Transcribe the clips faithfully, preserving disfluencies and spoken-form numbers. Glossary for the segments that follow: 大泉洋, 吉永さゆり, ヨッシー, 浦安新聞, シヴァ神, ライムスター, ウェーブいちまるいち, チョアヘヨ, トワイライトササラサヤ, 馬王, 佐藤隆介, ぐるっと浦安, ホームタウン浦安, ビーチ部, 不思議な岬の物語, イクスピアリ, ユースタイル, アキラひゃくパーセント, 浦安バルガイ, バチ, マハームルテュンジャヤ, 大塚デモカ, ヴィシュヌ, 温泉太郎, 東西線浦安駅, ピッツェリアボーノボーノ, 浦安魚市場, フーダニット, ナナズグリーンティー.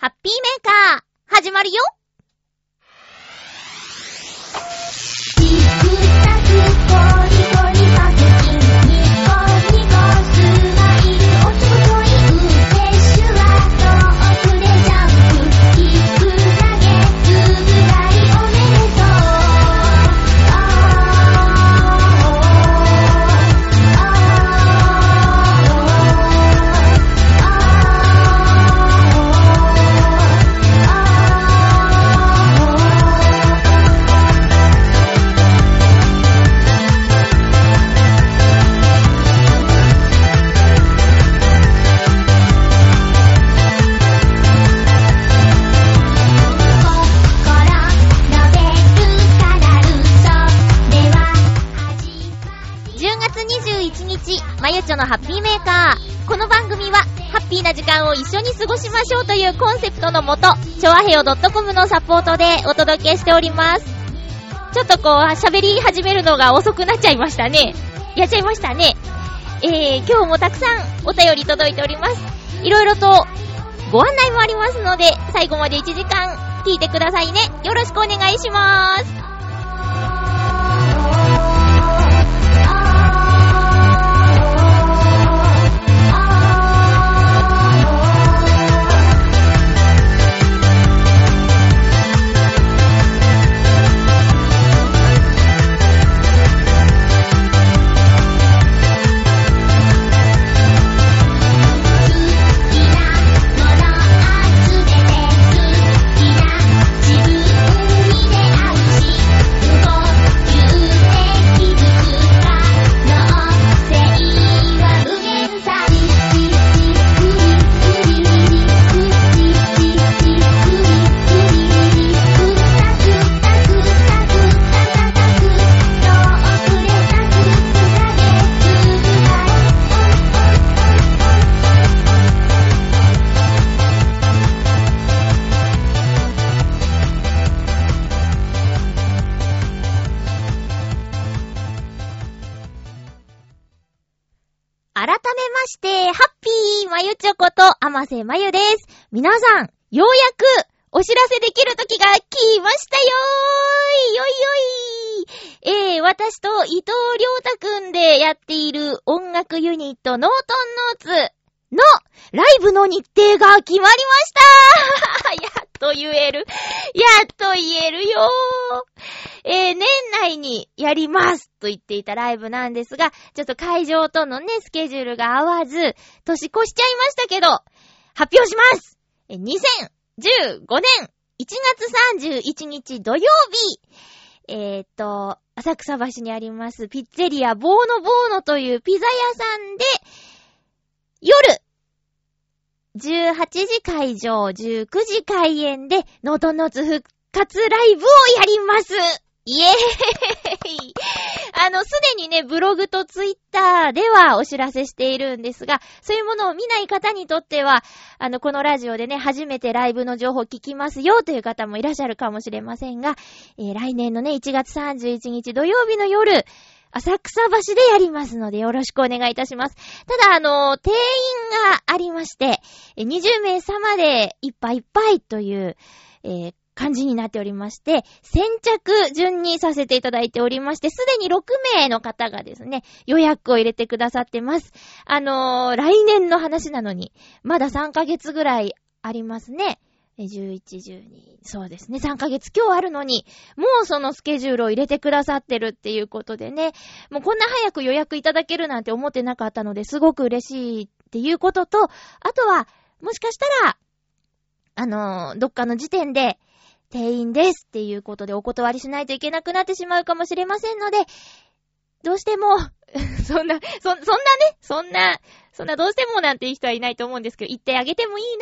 ハッピーメーカー始まるよ。まゆちょのハッピーメーカー。この番組はハッピーな時間を一緒に過ごしましょうというコンセプトのもと、ちょあへよ .com のサポートでお届けしております。ちょっとこう喋り始めるのが遅くなっちゃいましたね。やっちゃいましたね。えー、今日もたくさんお便り届いております。いろいろとご案内もありますので、最後までいちじかん聞いてくださいね。よろしくお願いします。甘瀬まゆです。皆さん、ようやくお知らせできる時が来ましたよーい。よいよい、えー、私と伊藤亮太くんでやっている音楽ユニットノートンノーツのライブの日程が決まりましたやっと言えるやっと言えるよー、えー、年内にやりますと言っていたライブなんですが、ちょっと会場とのねスケジュールが合わず年越しちゃいましたけど、発表します。にせんじゅうごねんいちがつさんじゅういちにち土曜日、えーっと浅草橋にありますピッツェリアボーノボーノというピザ屋さんで、夜じゅうはちじ会場じゅうくじ開演でノートンノーツ復活ライブをやります。イエーイあの、すでにね、ブログとツイッターではお知らせしているんですが、そういうものを見ない方にとっては、あの、このラジオでね、初めてライブの情報を聞きますよという方もいらっしゃるかもしれませんが、えー、来年のね、いちがつさんじゅういちにち土曜日の夜、浅草橋でやりますので、よろしくお願いいたします。ただ、あの、定員がありまして、にじゅうめいさまでいっぱいいっぱいという、えー感じになっておりまして、先着順にさせていただいておりまして、すでにろくめいの方がですね、予約を入れてくださってます。あのー、来年の話なのにまださんかげつぐらいありますね。じゅういち、じゅうに、そうですね、さんかげつ今日あるのに、もうそのスケジュールを入れてくださってるっていうことでね、もうこんな早く予約いただけるなんて思ってなかったので、すごく嬉しいっていうことと、あとはもしかしたらあのー、どっかの時点で定員ですっていうことでお断りしないといけなくなってしまうかもしれませんので、どうしてもそんなそそんなねそんなそんなどうしてもなんていう人はいないと思うんですけど、言ってあげてもいい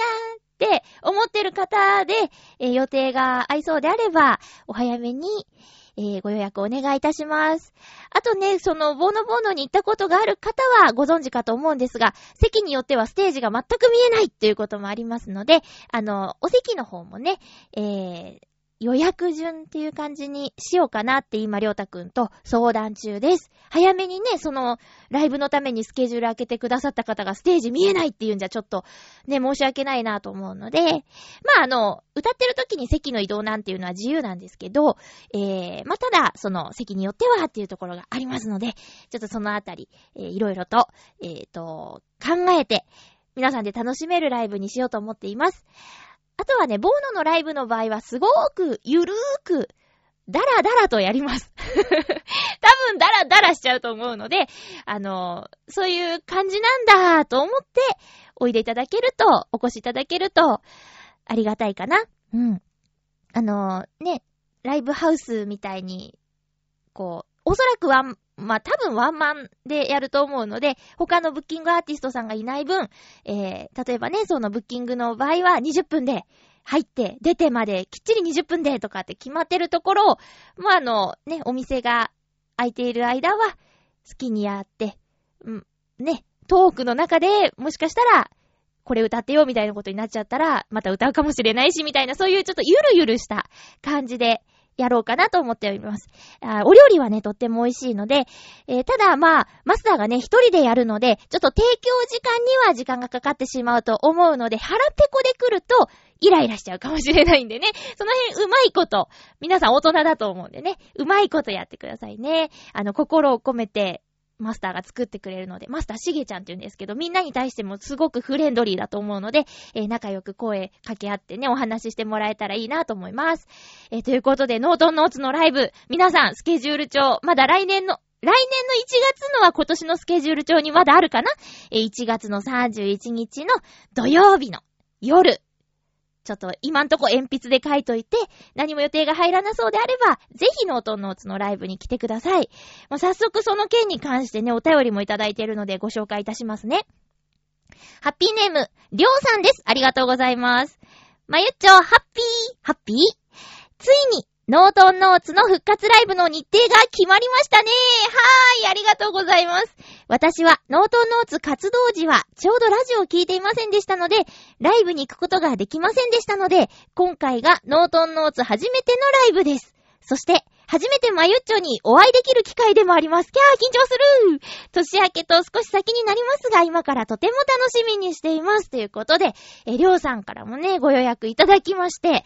なーって思ってる方で、えー、予定が合いそうであればお早めに、えー、ご予約お願いいたします。あとね、そのボーノボーノに行ったことがある方はご存知かと思うんですが、席によってはステージが全く見えないっていうこともありますので、あのお席の方もね、えー、予約順っていう感じにしようかなって今りょうたくんと相談中です。早めにね、そのライブのためにスケジュール開けてくださった方がステージ見えないっていうんじゃちょっとね、申し訳ないなと思うので、まああの歌ってる時に席の移動なんていうのは自由なんですけど、えー、まあただその席によってはっていうところがありますので、ちょっとそのあたり、えー、いろいろとえっと考えて皆さんで楽しめるライブにしようと思っています。あとはね、ボーノのライブの場合はすごくゆるーくダラダラとやります多分ダラダラしちゃうと思うので、あのー、そういう感じなんだと思っておいでいただけると、お越しいただけるとありがたいかな。うん。あのー、ね、ライブハウスみたいにこう、おそらくワン、まあ、多分ワンマンでやると思うので、他のブッキングアーティストさんがいない分、えー、例えばね、そのブッキングの場合はにじゅっぷんで入って、出てまできっちりにじゅっぷんでとかって決まってるところを、まあ、あの、ね、お店が開いている間は好きにやって、うん、ね、トークの中でもしかしたら、これ歌ってよみたいなことになっちゃったら、また歌うかもしれないしみたいな、そういうちょっとゆるゆるした感じで、やろうかなと思っております。あ、お料理はね、とっても美味しいので、えー、ただまあ、マスターがね、一人でやるので、ちょっと提供時間には時間がかかってしまうと思うので、腹ペコで来ると、イライラしちゃうかもしれないんでね。その辺、うまいこと、皆さん大人だと思うんでね、うまいことやってくださいね。あの、心を込めて、マスターが作ってくれるので、マスターしげちゃんって言うんですけど、みんなに対してもすごくフレンドリーだと思うので、えー、仲良く声掛け合ってね、お話ししてもらえたらいいなと思います。えー、ということで、ノートンノーツのライブ、皆さんスケジュール帳、まだ来年の、来年のいちがつのは今年のスケジュール帳にまだあるかな？えー、いちがつのさんじゅういちにちの土曜日の夜、ちょっと今んとこ鉛筆で書いといて、何も予定が入らなそうであれば、ぜひノートンノーツのライブに来てください。もう早速その件に関してね、お便りもいただいているのでご紹介いたしますね。ハッピーネーム、りょうさんです。ありがとうございます。まゆっちょ、ハッピー、ハッピー。ついに、ノートンノーツの復活ライブの日程が決まりましたね。はーい、ありがとうございます。私はノートンノーツ活動時はちょうどラジオを聞いていませんでしたので、ライブに行くことができませんでしたので、今回がノートンノーツ初めてのライブです。そして、初めてまゆっちょにお会いできる機会でもあります。きゃー、緊張する。年明けと少し先になりますが、今からとても楽しみにしています。ということで、え、りょうさんからもね、ご予約いただきまして、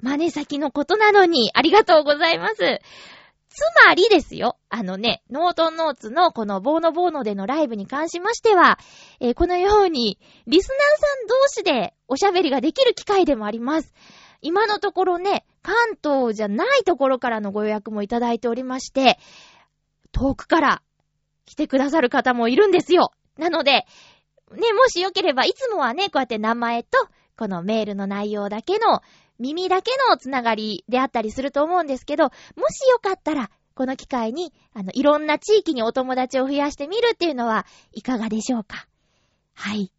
真似先のことなのに、ありがとうございます。つまりですよ、あのね、ノートンノーツのこのボーノボーノでのライブに関しましては、えー、このように、リスナーさん同士でおしゃべりができる機会でもあります。今のところね、関東じゃないところからのご予約もいただいておりまして、遠くから来てくださる方もいるんですよ。なので、ね、もしよければ、いつもはね、こうやって名前と、このメールの内容だけの、耳だけのつながりであったりすると思うんですけど、もしよかったらこの機会にあのいろんな地域にお友達を増やしてみるっていうのはいかがでしょうか。はい。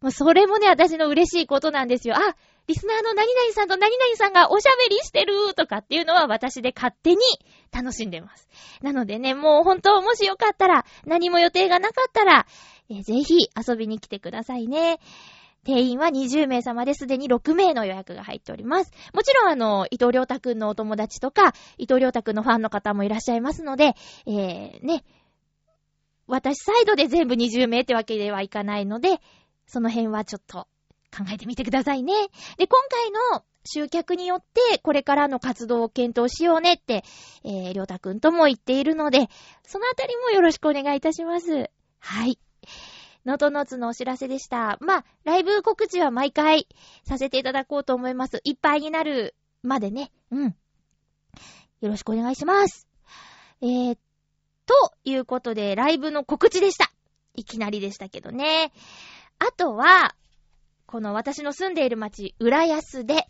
もうそれもね、私の嬉しいことなんですよ。あ、リスナーの何々さんと何々さんがおしゃべりしてるとかっていうのは私で勝手に楽しんでます。なのでね、もう本当もしよかったら、何も予定がなかったら、え、ぜひ遊びに来てくださいね。定員はにじゅうめい様で、すでにろくめいの予約が入っております。もちろんあの、伊藤亮太くんのお友達とか、伊藤亮太くんのファンの方もいらっしゃいますので、えー、ね、私サイドで全部にじゅうめいってわけではいかないので、その辺はちょっと考えてみてくださいね。で、今回の集客によって、これからの活動を検討しようねって、えー、亮太くんとも言っているので、そのあたりもよろしくお願いいたします。はい。ノートノーツのお知らせでした。まあ、ライブ告知は毎回させていただこうと思います。いっぱいになるまでね。うん。よろしくお願いします。えー、ということで、ライブの告知でした。いきなりでしたけどね。あとは、この私の住んでいる町、浦安で、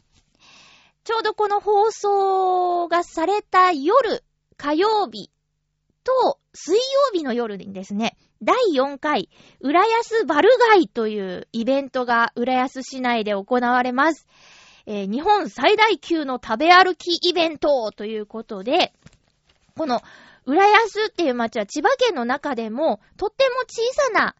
ちょうどこの放送がされた夜、火曜日と水曜日の夜にですね、だいよんかい、浦安バルガイというイベントが浦安市内で行われます。えー、日本最大級の食べ歩きイベントということで、この浦安っていう町は千葉県の中でもとっても小さな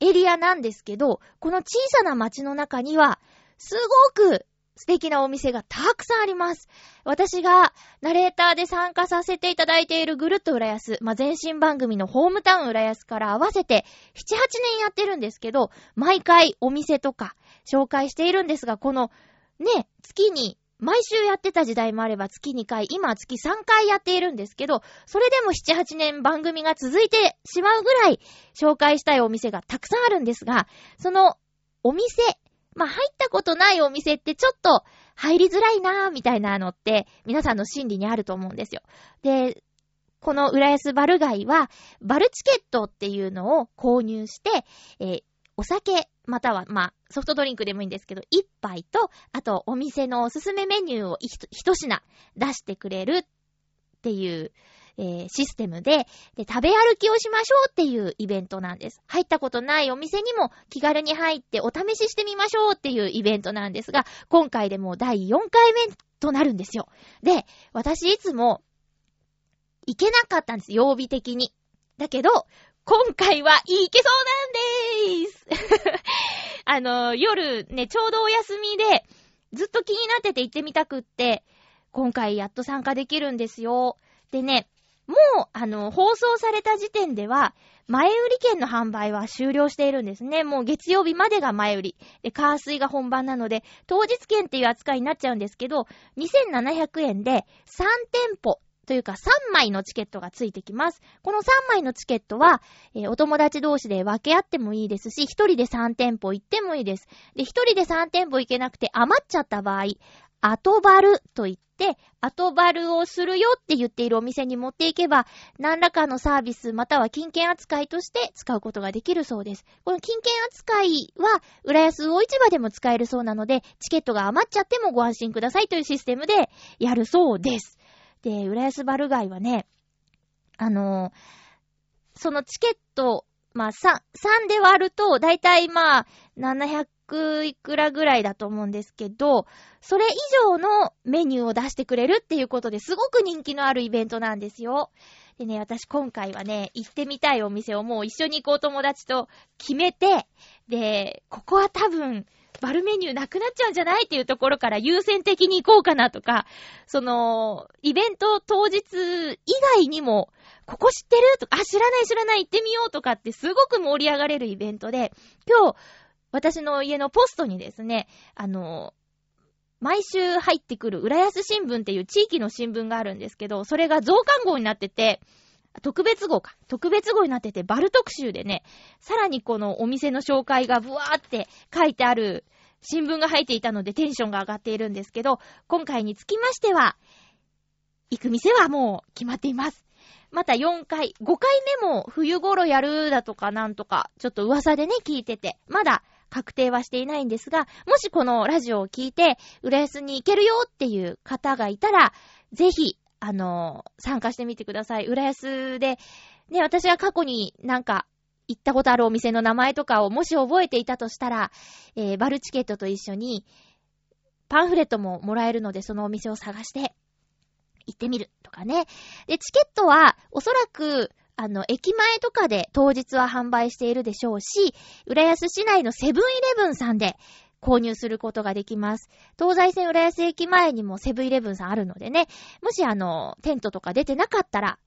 エリアなんですけど、この小さな町の中にはすごく素敵なお店がたくさんあります。私がナレーターで参加させていただいているぐるっと浦安、まあ、前身番組のホームタウン浦安から合わせてななはちねんやってるんですけど、毎回お店とか紹介しているんですが、このね、月に毎週やってた時代もあれば月にかい、今は月さんかいやっているんですけど、それでもななはちねん番組が続いてしまうぐらい紹介したいお店がたくさんあるんですが、そのお店、まあ、入ったことないお店ってちょっと入りづらいなーみたいなのって皆さんの心理にあると思うんですよ。で、この浦安バル街はバルチケットっていうのを購入して、えー、お酒またはまあ、ソフトドリンクでもいいんですけど一杯と、あとお店のおすすめメニューを一品出してくれるっていう、えー、システムで、で、食べ歩きをしましょうっていうイベントなんです。入ったことないお店にも気軽に入ってお試ししてみましょうっていうイベントなんですが、今回でもうだいよんかいめとなるんですよ。で、私いつも行けなかったんです、曜日的に。だけど、今回は行けそうなんでーすあの、夜ね、ちょうどお休みで、ずっと気になってて行ってみたくって、今回やっと参加できるんですよ。でね、もう、あの、放送された時点では、前売り券の販売は終了しているんですね。もう月曜日までが前売り。で、火水が本番なので、当日券っていう扱いになっちゃうんですけど、にせんななひゃくえんでさんてんぽというかさんまいのチケットがついてきます。このさんまいのチケットは、えー、お友達同士で分け合ってもいいですし、ひとりでさんてんぽ行ってもいいです。で、ひとりでさんてんぽ行けなくて余っちゃった場合、後バルといって、後バルをするよって言っているお店に持っていけば、何らかのサービスまたは金券扱いとして使うことができるそうです。この金券扱いは、浦安魚市場でも使えるそうなので、チケットが余っちゃってもご安心くださいというシステムでやるそうです。で、浦安バル街はね、あのー、そのチケット、まあ、さん、さんで割ると、だいたいまあ、ななひゃくいくらぐらいだと思うんですけど、それ以上のメニューを出してくれるっていうことですごく人気のあるイベントなんですよ。でね、私今回はね、行ってみたいお店をもう一緒に行こう友達と決めて、で、ここは多分、バルメニューなくなっちゃうんじゃないっていうところから優先的に行こうかなとか、その、イベント当日以外にも、ここ知ってるとか、あ、知らない知らない行ってみようとかってすごく盛り上がれるイベントで、今日、私の家のポストにですね、あの、毎週入ってくる浦安新聞っていう地域の新聞があるんですけど、それが増刊号になってて、特別号か。特別号になってて、バル特集でね、さらにこのお店の紹介がブワーって書いてある新聞が入っていたのでテンションが上がっているんですけど、今回につきましては、行く店はもう決まっています。またよんかい、ごかいめも冬頃やるだとかなんとか、ちょっと噂でね、聞いてて、まだ確定はしていないんですが、もしこのラジオを聞いて、浦安に行けるよっていう方がいたら、ぜひ、あの、参加してみてください。浦安で、ね、私は過去になんか行ったことあるお店の名前とかをもし覚えていたとしたら、えー、バルチケットと一緒にパンフレットももらえるので、そのお店を探して行ってみるとかね。で、チケットはおそらく、あの、駅前とかで当日は販売しているでしょうし、浦安市内のセブンイレブンさんで購入することができます。東西線浦安駅前にもセブンイレブンさんあるのでね、もしあの、テントとか出てなかったら、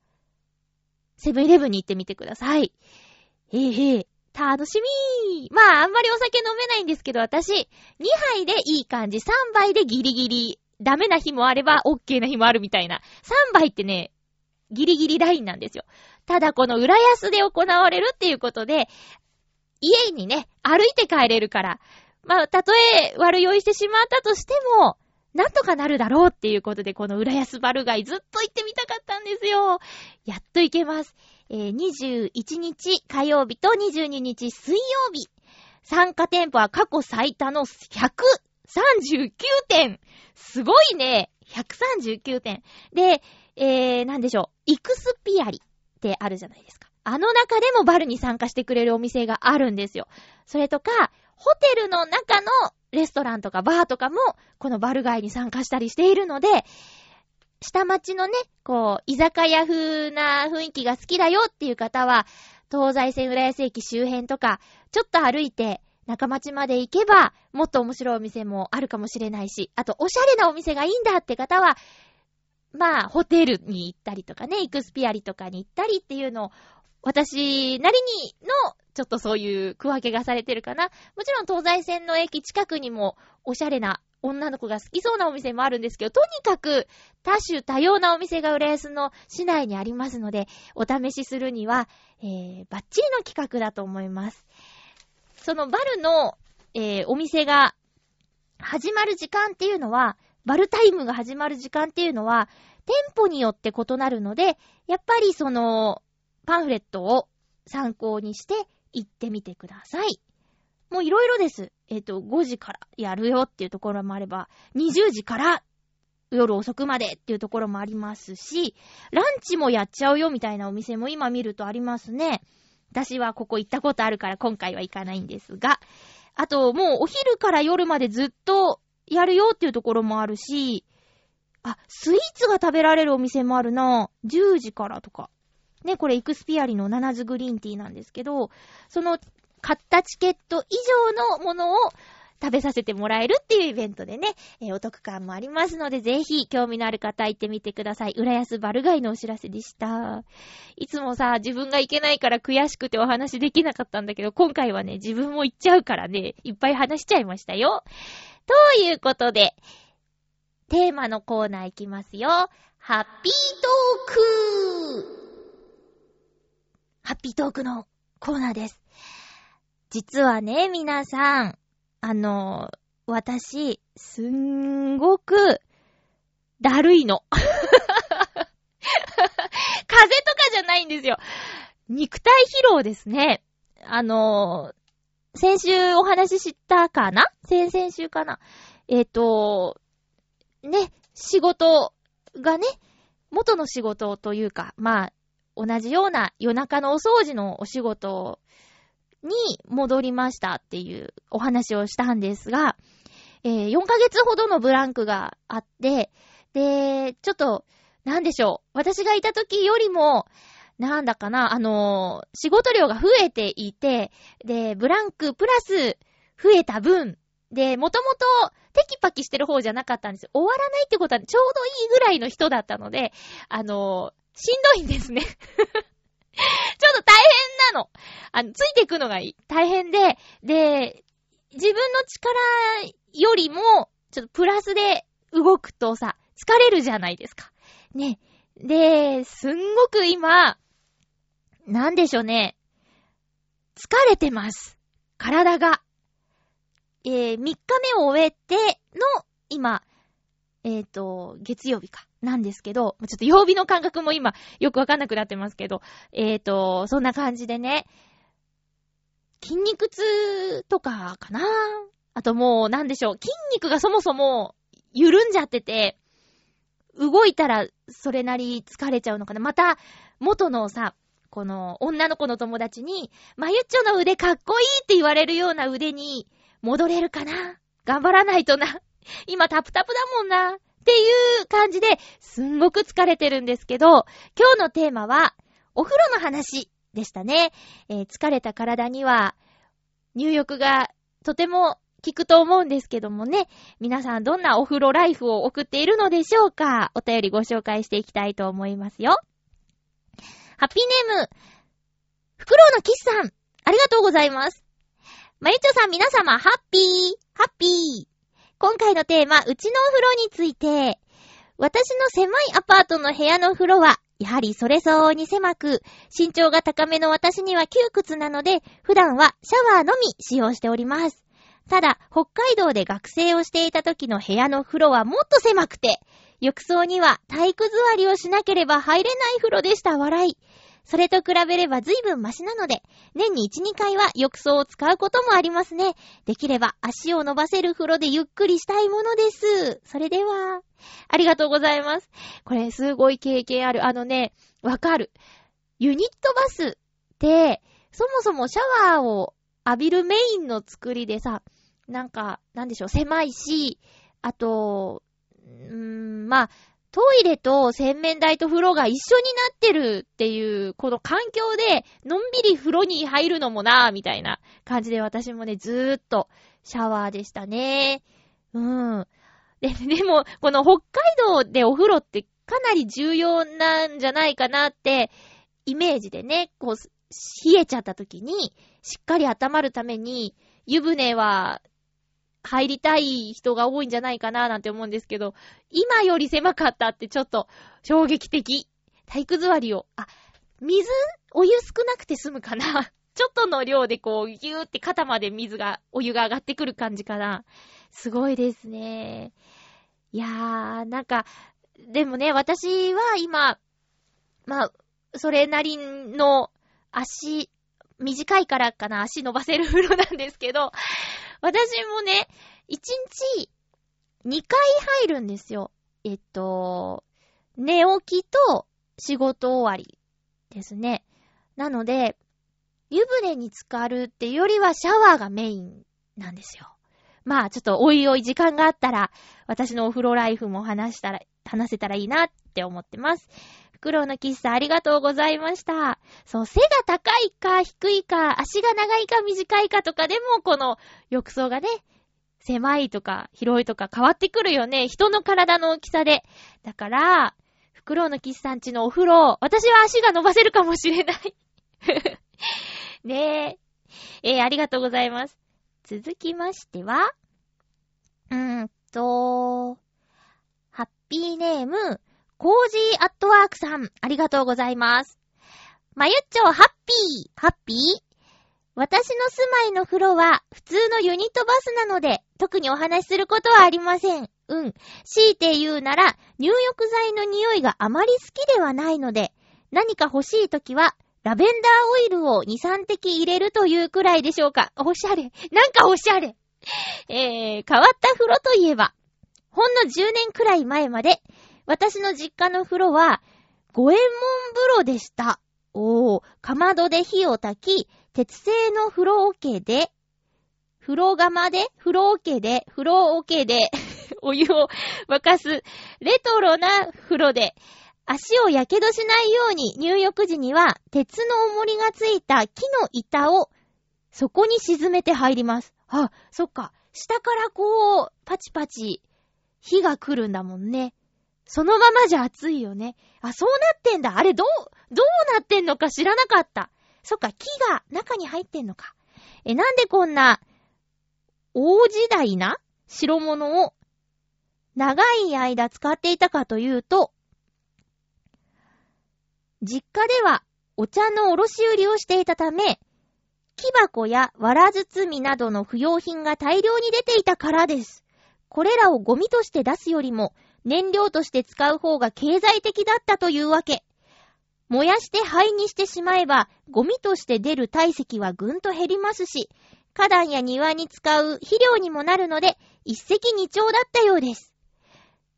セブンイレブンに行ってみてください。へえへえ、楽しみー。まあ、あんまりお酒飲めないんですけど、私、にはいでいい感じ、さんばいでギリギリ、ダメな日もあれば、OK な日もあるみたいな。さんばいってね、ギリギリラインなんですよ。ただ、この浦安で行われるっていうことで、家にね、歩いて帰れるから、まあ、たとえ悪酔いしてしまったとしても、なんとかなるだろうっていうことで、この浦安バル街ずっと行ってみたかったんですよ。やっと行けます。えー、にじゅういちにち火曜日とにじゅうににち水曜日。参加店舗は過去最多のひゃくさんじゅうきゅうてん。すごいね。ひゃくさんじゅうきゅうてん。で、えー、なんでしょう。イクスピアリってあるじゃないですか。あの中でもバルに参加してくれるお店があるんですよ。それとか、ホテルの中のレストランとかバーとかもこのバル街に参加したりしているので、下町のね、こう居酒屋風な雰囲気が好きだよっていう方は、東西線浦安駅周辺とかちょっと歩いて中町まで行けばもっと面白いお店もあるかもしれないし、あとおしゃれなお店がいいんだって方は、まあホテルに行ったりとかね、イクスピアリとかに行ったりっていうのを、私なりにのちょっとそういう区分けがされてるかな。もちろん東西線の駅近くにもおしゃれな女の子が好きそうなお店もあるんですけど、とにかく多種多様なお店が浦安の市内にありますので、お試しするには、えー、バッチリの企画だと思います。そのバルの、えー、お店が始まる時間っていうのは、バルタイムが始まる時間っていうのは店舗によって異なるので、やっぱりそのパンフレットを参考にして行ってみてください。もういろいろです。えっと、ごじからやるよっていうところもあれば、にじゅうじから夜遅くまでっていうところもありますし、ランチもやっちゃうよみたいなお店も今見るとありますね。私はここ行ったことあるから今回は行かないんですが、あともうお昼から夜までずっとやるよっていうところもあるし、あ、スイーツが食べられるお店もあるな。じゅうじからとか。ね、これイクスピアリのナナズグリーンティーなんですけど、その買ったチケット以上のものを食べさせてもらえるっていうイベントでね、えー、お得感もありますので、ぜひ興味のある方行ってみてください。浦安バルガイのお知らせでした。いつもさ、自分が行けないから悔しくてお話できなかったんだけど、今回はね、自分も行っちゃうからね、いっぱい話しちゃいましたよ。ということで、テーマのコーナー行きますよ。ハッピートーク。ハッピートークのコーナーです。実はね、皆さん、あの、私、すんごく、だるいの。風邪とかじゃないんですよ。肉体疲労ですね。あの、先週お話ししたかな？先々週かな？えっと、ね、仕事がね、元の仕事というか、まあ、同じような夜中のお掃除のお仕事に戻りましたっていうお話をしたんですが、えー、よんかげつほどのブランクがあって、で、ちょっと、なんでしょう。私がいた時よりも、なんだかな、あのー、仕事量が増えていて、で、ブランクプラス増えた分、で、もともとテキパキしてる方じゃなかったんですよ。終わらないってことはちょうどいいぐらいの人だったので、あのー、しんどいんですね。ちょっと大変なの。あの、ついていくのが大変で、で、自分の力よりも、ちょっとプラスで動くとさ、疲れるじゃないですか。ね。で、すんごく今、なんでしょうね。疲れてます。体が。えー、みっかめを終えての、今、えっと、月曜日か。なんですけど、ちょっと曜日の感覚も今よくわかんなくなってますけど、えーと、そんな感じでね、筋肉痛とかかな。あともうなんでしょう、筋肉がそもそも緩んじゃってて、動いたらそれなり疲れちゃうのかな。また元のさ、この女の子の友達に、まゆっちょの腕かっこいいって言われるような腕に戻れるかな。頑張らないとな。今タプタプだもんな。っていう感じですんごく疲れてるんですけど、今日のテーマはお風呂の話でしたね。えー、疲れた体には入浴がとても効くと思うんですけどもね、皆さんどんなお風呂ライフを送っているのでしょうか。お便りご紹介していきたいと思いますよ。ハッピーネームフクロウのキスさん、ありがとうございます。まゆちょさん、皆様ハッピーハッピー。今回のテーマ、うちのお風呂について。私の狭いアパートの部屋の風呂は、やはりそれ相応に狭く、身長が高めの私には窮屈なので、普段はシャワーのみ使用しております。ただ、北海道で学生をしていた時の部屋の風呂はもっと狭くて、浴槽には体育座りをしなければ入れない風呂でした。笑い。それと比べれば随分マシなので、年に いち,に 回は浴槽を使うこともありますね。できれば足を伸ばせる風呂でゆっくりしたいものです。それでは、ありがとうございます。これすごい経験ある。あのね、わかる。ユニットバスって、そもそもシャワーを浴びるメインの作りでさ、なんか、なんでしょう、狭いし、あと、うーん、まあ、トイレと洗面台と風呂が一緒になってるっていうこの環境でのんびり風呂に入るのもなーみたいな感じで、私もねずーっとシャワーでしたね。うん。で、でもこの北海道でお風呂ってかなり重要なんじゃないかなってイメージでね、こう冷えちゃった時にしっかり温まるために湯船は入りたい人が多いんじゃないかななんて思うんですけど、今より狭かったってちょっと衝撃的。体育座りを、あ、水お湯少なくて済むかなちょっとの量でこうギューって肩まで水がお湯が上がってくる感じかな。すごいですね。いやー、なんかでもね、私は今まあそれなりの足短いからかな、足伸ばせる風呂なんですけど、私もね、一日にかい入るんですよ。えっと、寝起きと仕事終わりですね。なので、湯船に浸かるってよりはシャワーがメインなんですよ。まあちょっとおいおい時間があったら、私のお風呂ライフも話したら、話せたらいいなって思ってます。フクロウの喫茶ありがとうございました。そう、背が高いか低いか、足が長いか短いかとかでも、この浴槽がね、狭いとか広いとか変わってくるよね。人の体の大きさで。だから、フクロウの喫茶んちのお風呂、私は足が伸ばせるかもしれない。ねえ。えー、ありがとうございます。続きましては、うーんと、ハッピーネーム、コージーアットワークさん、ありがとうございます。まゆっちょ、ハッピー、ハッピー。私の住まいの風呂は普通のユニットバスなので、特にお話しすることはありません。うん。強いて言うなら、入浴剤の匂いがあまり好きではないので、何か欲しいときは、ラベンダーオイルをにさんてき入れるというくらいでしょうか。おしゃれ。なんかおしゃれ。えー、変わった風呂といえば、ほんのじゅうねんくらい前まで、私の実家の風呂は、五右衛門風呂でした。おー、かまどで火を焚き、鉄製の風呂桶で、風呂釜で、風呂桶で、風呂桶で、お湯を沸かす、レトロな風呂で、足をやけどしないように入浴時には、鉄の重りがついた木の板を、そこに沈めて入ります。あ、そっか。下からこう、パチパチ、火が来るんだもんね。そのままじゃ暑いよね。あ、そうなってんだ。あれ、どう、どうなってんのか知らなかった。そっか、木が中に入ってんのか。え、なんでこんな、大時代な白物を長い間使っていたかというと、実家ではお茶の卸売りをしていたため、木箱や藁包みなどの不要品が大量に出ていたからです。これらをゴミとして出すよりも、燃料として使う方が経済的だったというわけ。燃やして灰にしてしまえば、ゴミとして出る体積はぐんと減りますし、花壇や庭に使う肥料にもなるので、一石二鳥だったようです。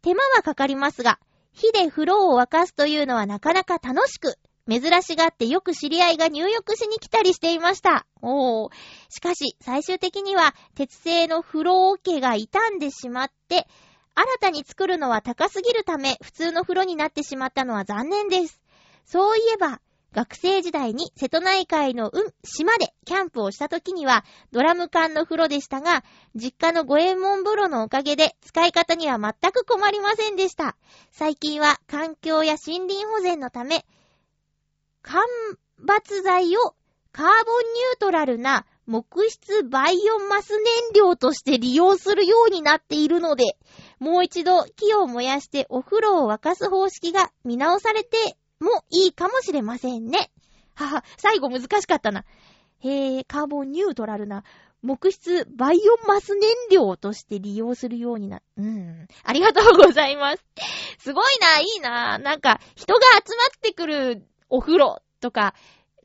手間はかかりますが、火で風呂を沸かすというのはなかなか楽しく、珍しがってよく知り合いが入浴しに来たりしていました。おー。しかし、最終的には鉄製の風呂桶が傷んでしまって、新たに作るのは高すぎるため、普通の風呂になってしまったのは残念です。そういえば、学生時代に瀬戸内海のうん、島でキャンプをした時には、ドラム缶の風呂でしたが、実家の五右衛門風呂のおかげで、使い方には全く困りませんでした。最近は環境や森林保全のため、間伐材をカーボンニュートラルな木質バイオマス燃料として利用するようになっているので、もう一度木を燃やしてお風呂を沸かす方式が見直されてもいいかもしれませんね。はは、最後難しかったな。へえ、カーボンニュートラルな木質バイオマス燃料として利用するようにな、うん。ありがとうございます。すごいな、いいな。なんか人が集まってくるお風呂とか、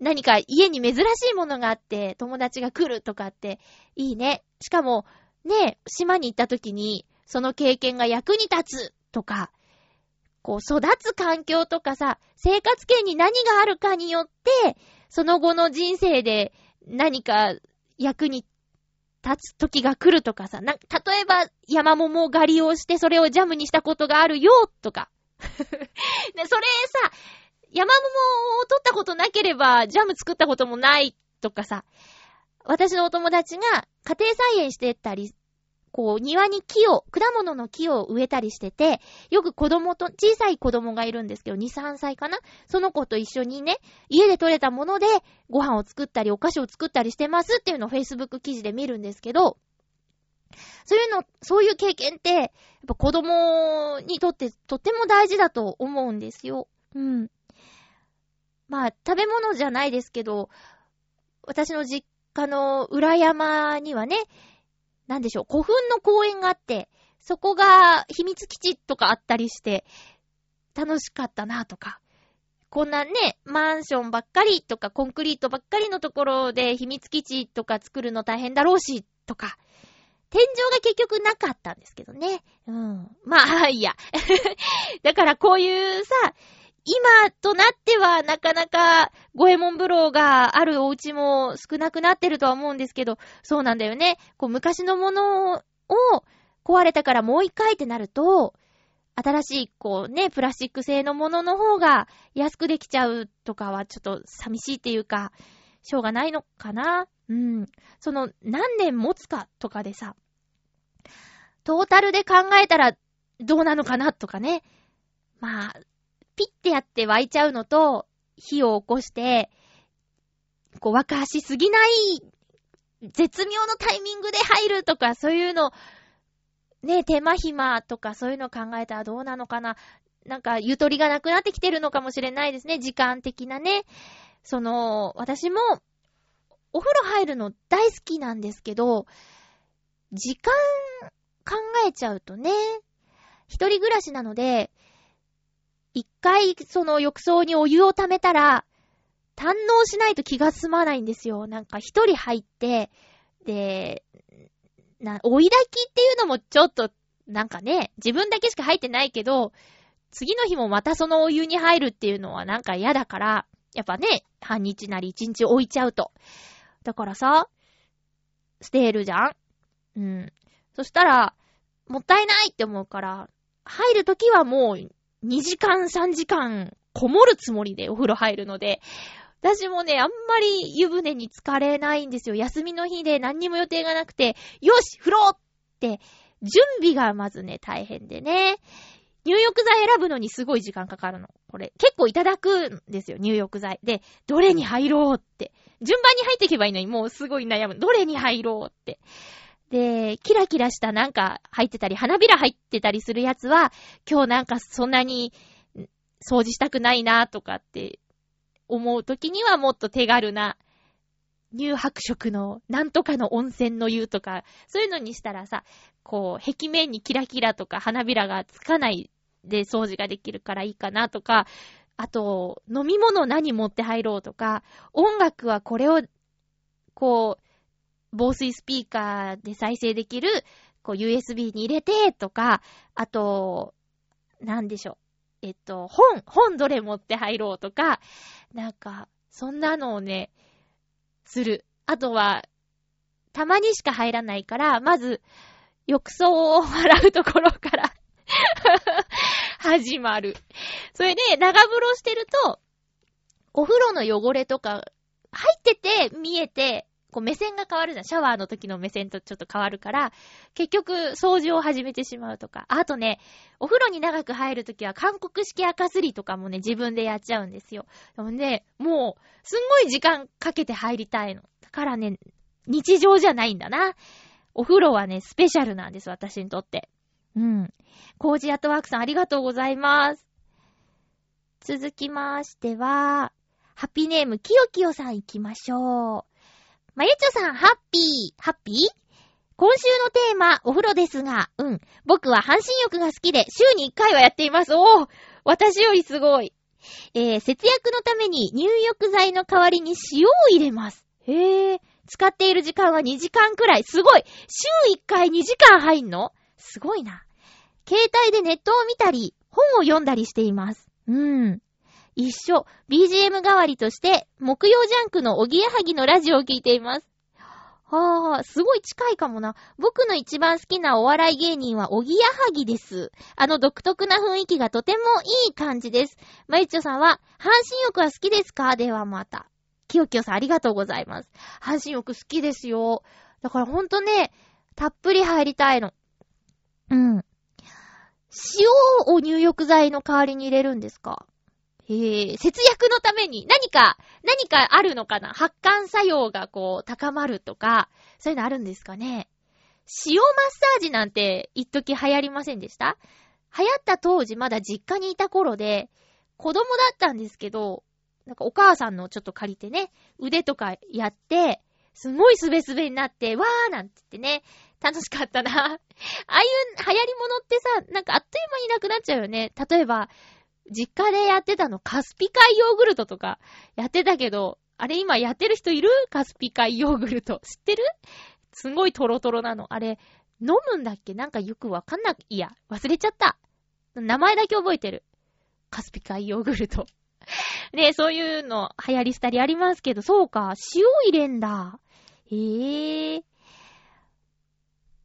何か家に珍しいものがあって友達が来るとかっていいね。しかもね、島に行った時にその経験が役に立つとか、こう育つ環境とかさ、生活圏に何があるかによって、その後の人生で何か役に立つ時が来るとかさ、な、例えば山桃狩りをしてそれをジャムにしたことがあるよとか、ね、それさ、山桃を取ったことなければジャム作ったこともないとかさ、私のお友達が家庭菜園してたり、こう庭に木を、果物の木を植えたりしてて、よく子供と、小さい子供がいるんですけど、に、さんさいかな、その子と一緒にね、家で採れたものでご飯を作ったりお菓子を作ったりしてますっていうのを Facebook 記事で見るんですけど、そういうの、そういう経験って、やっぱ子供にとってとても大事だと思うんですよ。うん。まあ、食べ物じゃないですけど、私の実家の裏山にはね、なんでしょう、古墳の公園があって、そこが秘密基地とかあったりして、楽しかったなとか。こんなね、マンションばっかりとか、コンクリートばっかりのところで秘密基地とか作るの大変だろうし、とか。天井が結局なかったんですけどね。うん。まあ、いや。だからこういうさ、今となってはなかなか五右衛門風呂があるお家も少なくなってるとは思うんですけど、そうなんだよね。こう昔のものを壊れたからもう一回ってなると、新しいこうね、プラスチック製のものの方が安くできちゃうとかはちょっと寂しいっていうか、しょうがないのかな。うん。その何年持つかとかでさ、トータルで考えたらどうなのかなとかね。まあ、ピッてやって沸いちゃうのと、火を起こして、こう沸かしすぎない、絶妙のタイミングで入るとか、そういうの、ね、手間暇とかそういうの考えたらどうなのかな。なんか、ゆとりがなくなってきてるのかもしれないですね。時間的なね。その、私も、お風呂入るの大好きなんですけど、時間考えちゃうとね、一人暮らしなので、一回その浴槽にお湯を溜めたら、堪能しないと気が済まないんですよ。なんか一人入って、で、な、追い焚きっていうのもちょっと、なんかね、自分だけしか入ってないけど、次の日もまたそのお湯に入るっていうのはなんか嫌だから、やっぱね、半日なり一日置いちゃうと。だからさ、捨てるじゃん？うん。そしたら、もったいないって思うから、入るときはもうにじかんさんじかんこもるつもりでお風呂入るので、私もね、あんまり湯船に浸かれないんですよ。休みの日で何にも予定がなくて、よし、風呂って、準備がまずね、大変でね。入浴剤選ぶのにすごい時間かかるの。これ、結構いただくんですよ、入浴剤。で、どれに入ろうって。順番に入っていけばいいのに、もうすごい悩む。どれに入ろうって。で、キラキラしたなんか入ってたり、花びら入ってたりするやつは、今日なんかそんなに掃除したくないなとかって思うときにはもっと手軽な、乳白色のなんとかの温泉の湯とか、そういうのにしたらさ、こう、壁面にキラキラとか花びらがつかないで掃除ができるからいいかなとか、あと、飲み物何持って入ろうとか、音楽はこれを、こう、防水スピーカーで再生できる、こう ユーエスビー に入れてとか、あと、なんでしょう、えっと、本、本どれ持って入ろうとか、なんか、そんなのをね、する。あとは、たまにしか入らないから、まず、浴槽を洗うところから、始まる。それで、長風呂してると、お風呂の汚れとか、入ってて見えて、こう目線が変わるじゃん。シャワーの時の目線とちょっと変わるから、結局、掃除を始めてしまうとか。あとね、お風呂に長く入るときは、韓国式赤すりとかもね、自分でやっちゃうんですよ。でもね、もう、すんごい時間かけて入りたいの。だからね、日常じゃないんだな。お風呂はね、スペシャルなんです、私にとって。うん。コージアットワークさん、ありがとうございます。続きましては、ハッピーネーム、きよきよさん行きましょう。まゆちょさん、ハッピー、ハッピー？今週のテーマ、お風呂ですが、うん。僕は半身浴が好きで、週にいっかいはやっています。おー、私よりすごい。えー、節約のために入浴剤の代わりに塩を入れます。へー。使っている時間はにじかんくらい。すごい。週いっかいにじかん入んの？すごいな。携帯でネットを見たり、本を読んだりしています。うん。一緒。ビージーエム 代わりとして、木曜ジャンクのおぎやはぎのラジオを聞いています。はあ、すごい近いかもな。僕の一番好きなお笑い芸人はおぎやはぎです。あの独特な雰囲気がとてもいい感じです。まゆちょさんは、半身浴は好きですか？ではまた。きよきよさんありがとうございます。半身浴好きですよ。だからほんとね、たっぷり入りたいの。うん。塩を入浴剤の代わりに入れるんですか？へえ、節約のために何か、何かあるのかな？発汗作用がこう高まるとか、そういうのあるんですかね？塩マッサージなんて一時流行りませんでした？流行った当時まだ実家にいた頃で、子供だったんですけど、なんかお母さんのちょっと借りてね、腕とかやって、すごいスベスベになって、わーなんて言ってね、楽しかったな。ああいう流行り物ってさ、なんかあっという間になくなっちゃうよね。例えば、実家でやってたのカスピ海ヨーグルトとかやってたけど、あれ今やってる人いる？カスピ海ヨーグルト。知ってる？すごいトロトロなの。あれ、飲むんだっけ？なんかよくわかんない。いや、忘れちゃった。名前だけ覚えてる。カスピ海ヨーグルト。ね、そういうの流行りしたりありますけど、そうか、塩入れんだ。へえ。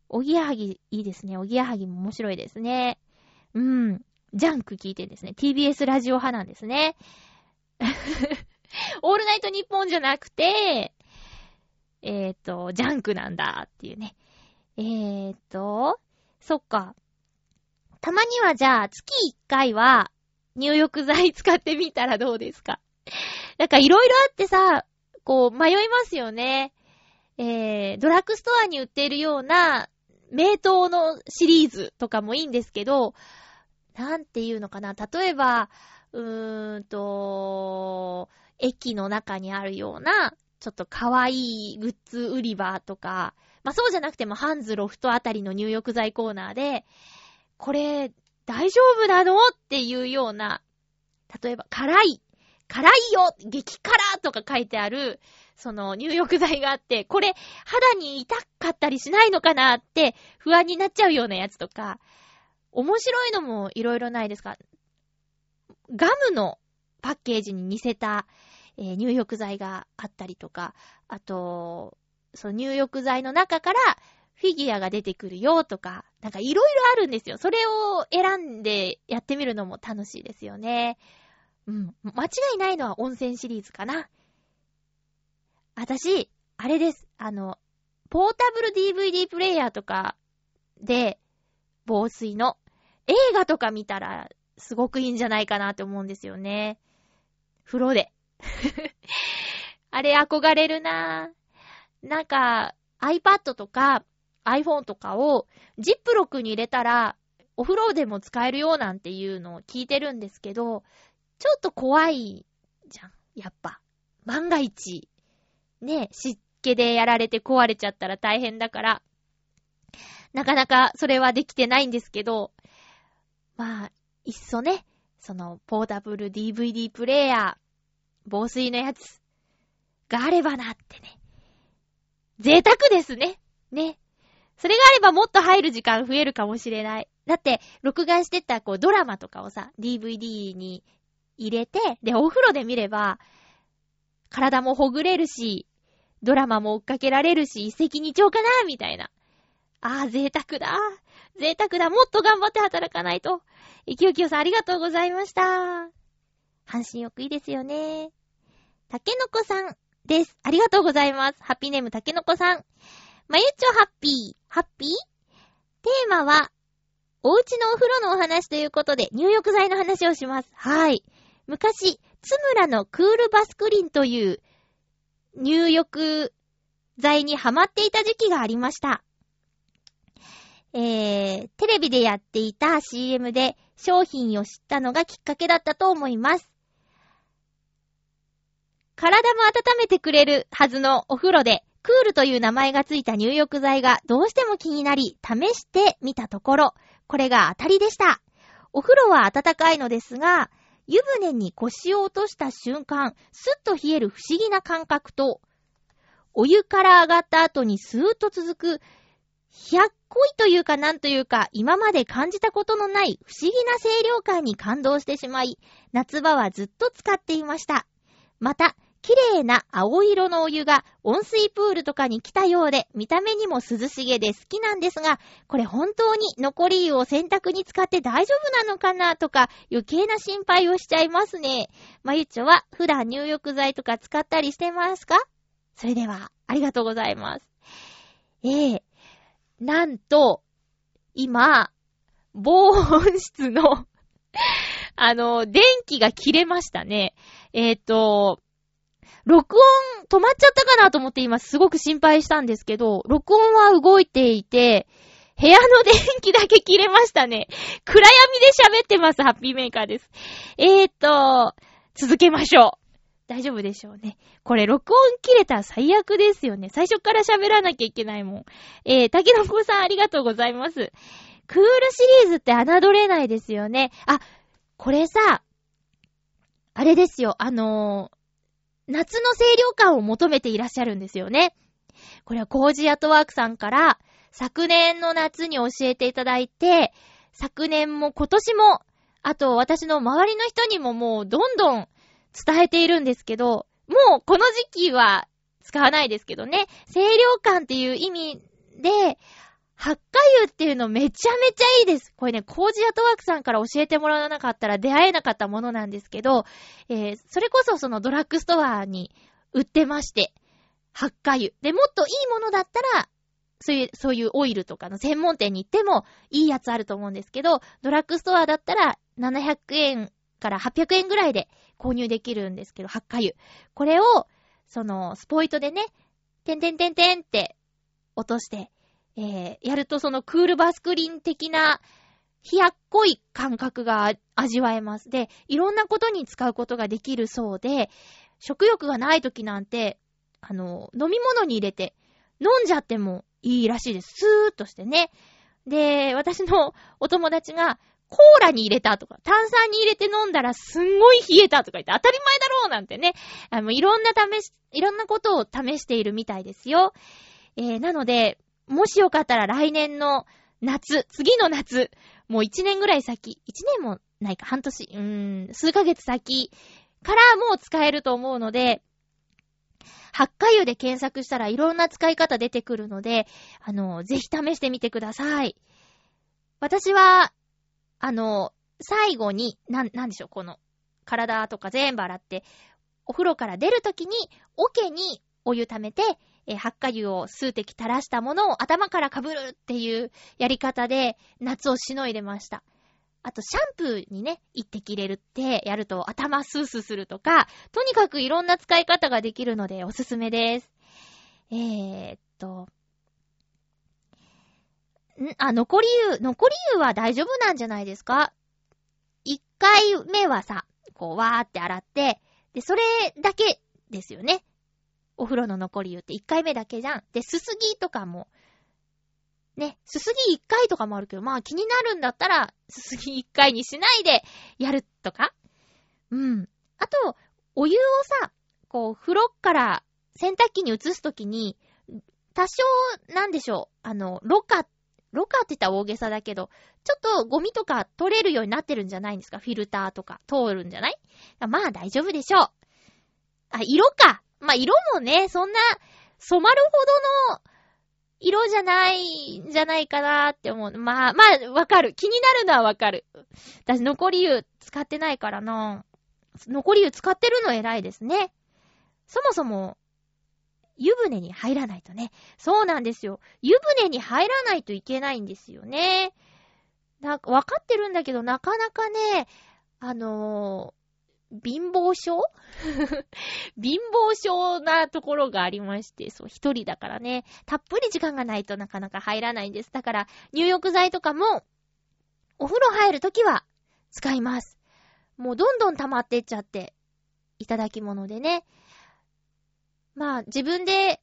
おぎやはぎ、いいですね。おぎやはぎも面白いですね。うん。ジャンク聞いてんですね。ティービーエス ラジオ派なんですね。オールナイトニッポンじゃなくて、えっと、ジャンクなんだっていうね。えっと、そっか。たまにはじゃあ、月いっかいは入浴剤使ってみたらどうですか？なんかいろいろあってさ、こう迷いますよね。えー、ドラッグストアに売っているような名湯のシリーズとかもいいんですけど、なんていうのかな、例えばうーんと駅の中にあるようなちょっと可愛いグッズ売り場とか、まあそうじゃなくてもハンズロフトあたりの入浴剤コーナーで、これ大丈夫なの？っていうような、例えば辛い辛いよ激辛とか書いてあるその入浴剤があって、これ肌に痛かったりしないのかなって不安になっちゃうようなやつとか、面白いのもいろいろないですか？ガムのパッケージに似せた、えー、入浴剤があったりとか、あとその入浴剤の中からフィギュアが出てくるよとか、なんかいろいろあるんですよ。それを選んでやってみるのも楽しいですよね。うん、間違いないのは温泉シリーズかな。私、あれです。あの、ポータブル ディーブイディー プレイヤーとかで、防水の映画とか見たらすごくいいんじゃないかなって思うんですよね。風呂で。あれ憧れるなぁ。なんか iPad とか iPhone とかをジップロックに入れたらお風呂でも使えるよなんていうのを聞いてるんですけど、ちょっと怖いじゃん。やっぱ万が一ね、湿気でやられて壊れちゃったら大変だから、なかなかそれはできてないんですけど、まあいっそね、そのポータブル ディーブイディー プレイヤー防水のやつがあればなってね。贅沢ですね。ね、それがあればもっと入る時間増えるかもしれない。だって録画してたこうドラマとかをさ ディーブイディー に入れて、でお風呂で見れば体もほぐれるし、ドラマも追っかけられるし、一石二鳥かなみたいな。ああ、贅沢だ。贅沢だ。もっと頑張って働かないと。いきよきよさんありがとうございました。半身浴いいですよね。たけのこさんです。ありがとうございます。ハッピーネームたけのこさん。まゆっちょハッピー。ハッピー？テーマは、おうちのお風呂のお話ということで、入浴剤の話をします。はい。昔、つむらのクールバスクリンという入浴剤にハマっていた時期がありました。えー、テレビでやっていた シーエム で商品を知ったのがきっかけだったと思います。体も温めてくれるはずのお風呂でクールという名前がついた入浴剤がどうしても気になり、試してみたところ、これが当たりでした。お風呂は温かいのですが、湯船に腰を落とした瞬間、スッと冷える不思議な感覚と、お湯から上がった後にスーッと続くひゃっこいというかなんというか、今まで感じたことのない不思議な清涼感に感動してしまい、夏場はずっと使っていました。また綺麗な青色のお湯が温水プールとかに来たようで、見た目にも涼しげで好きなんですが、これ本当に残り湯を洗濯に使って大丈夫なのかなとか余計な心配をしちゃいますね。まゆちょは普段入浴剤とか使ったりしてますか？それではありがとうございます。えー、なんと今防音室のあの電気が切れましたね。えっと録音止まっちゃったかなと思って今すごく心配したんですけど、録音は動いていて、部屋の電気だけ切れましたね。暗闇で喋ってます、ハッピーメーカーです。えーと、続けましょう。大丈夫でしょうね。これ録音切れたら最悪ですよね。最初から喋らなきゃいけないもん。えー、竹の子さんありがとうございます。クールシリーズって侮れないですよね。あ、これさ、あれですよ、あのー、夏の清涼感を求めていらっしゃるんですよね。これはコージーアットワークさんから昨年の夏に教えていただいて、昨年も今年も、あと私の周りの人にももうどんどん伝えているんですけど、もうこの時期は使わないですけどね、清涼感っていう意味でハッカ湯っていうのめちゃめちゃいいです。これね、コージーアットワークさんから教えてもらわなかったら出会えなかったものなんですけど、えー、それこそそのドラッグストアに売ってまして、ハッカ湯。で、もっといいものだったら、そういう、そういうオイルとかの専門店に行ってもいいやつあると思うんですけど、ドラッグストアだったらななひゃくえんからはっぴゃくえんぐらいで購入できるんですけど、ハッカ湯。これを、その、スポイトでね、てんてんてんてんって落として、えー、やるとそのクールバスクリン的な冷やっこい感覚が味わえます。で、いろんなことに使うことができるそうで、食欲がない時なんて、あの、飲み物に入れて飲んじゃってもいいらしいです。スーッとしてね。で、私のお友達がコーラに入れたとか、炭酸に入れて飲んだらすんごい冷えたとか言って、当たり前だろうなんてね。あの、いろんな試し、いろんなことを試しているみたいですよ。えー、なので、もしよかったら来年の夏、次の夏、もういちねんぐらい先、いちねんもないか、半年、うーん、数ヶ月先からもう使えると思うので、ハッカ湯で検索したらいろんな使い方出てくるので、あの、ぜひ試してみてください。私は、あの、最後に、なん、なんでしょう、この、体とか全部洗って、お風呂から出るときに、桶にお湯溜めて、えー、ハッカ湯を数滴垂らしたものを頭から被るっていうやり方で夏をしのいでました。あとシャンプーにね、一滴入れるってやると頭スースーするとか、とにかくいろんな使い方ができるのでおすすめです。えー、っと。んあ、残り湯、残り湯は大丈夫なんじゃないですか？一回目はさ、こうわーって洗って、で、それだけですよね。お風呂の残り湯っていっかいめだけじゃん。で、すすぎとかも、ね、すすぎいっかいとかもあるけど、まあ気になるんだったら、すすぎいっかいにしないでやるとか。うん。あと、お湯をさ、こう、風呂から洗濯機に移すときに、多少、なんでしょう、あの、ろ過、ろ過って言ったら大げさだけど、ちょっとゴミとか取れるようになってるんじゃないんですか？フィルターとか通るんじゃない？まあ大丈夫でしょう。あ、色か。まあ、色もね、そんな、染まるほどの色じゃないんじゃないかなって思う。まあ、まあ、わかる。気になるのはわかる。私、残り湯使ってないからな。残り湯使ってるの偉いですね。そもそも、湯船に入らないとね。そうなんですよ。湯船に入らないといけないんですよね。なんか、わかってるんだけど、なかなかね、あのー、貧乏症貧乏症なところがありまして、そう、一人だからね、たっぷり時間がないとなかなか入らないんです。だから、入浴剤とかも、お風呂入るときは使います。もうどんどん溜まってっちゃって、いただき物でね。まあ、自分で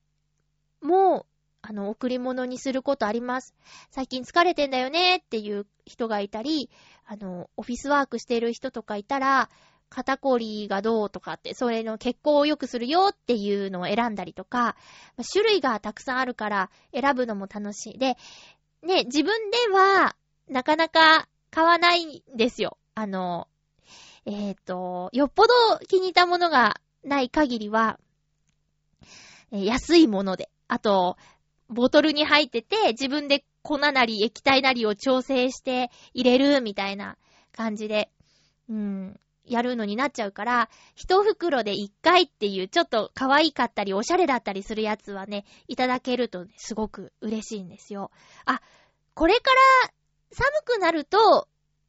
もう、あの、贈り物にすることあります。最近疲れてんだよねっていう人がいたり、あの、オフィスワークしてる人とかいたら、肩こりがどうとかって、それの血行を良くするよっていうのを選んだりとか、種類がたくさんあるから選ぶのも楽しい。で、ね、自分ではなかなか買わないんですよ。あの、えっと、よっぽど気に入ったものがない限りは、えー、安いもので、あとボトルに入ってて自分で粉なり液体なりを調整して入れるみたいな感じで、うん、やるのになっちゃうから、一袋で一回っていうちょっと可愛かったりおしゃれだったりするやつはね、いただけると、ね、すごく嬉しいんですよ。あ、これから寒くなると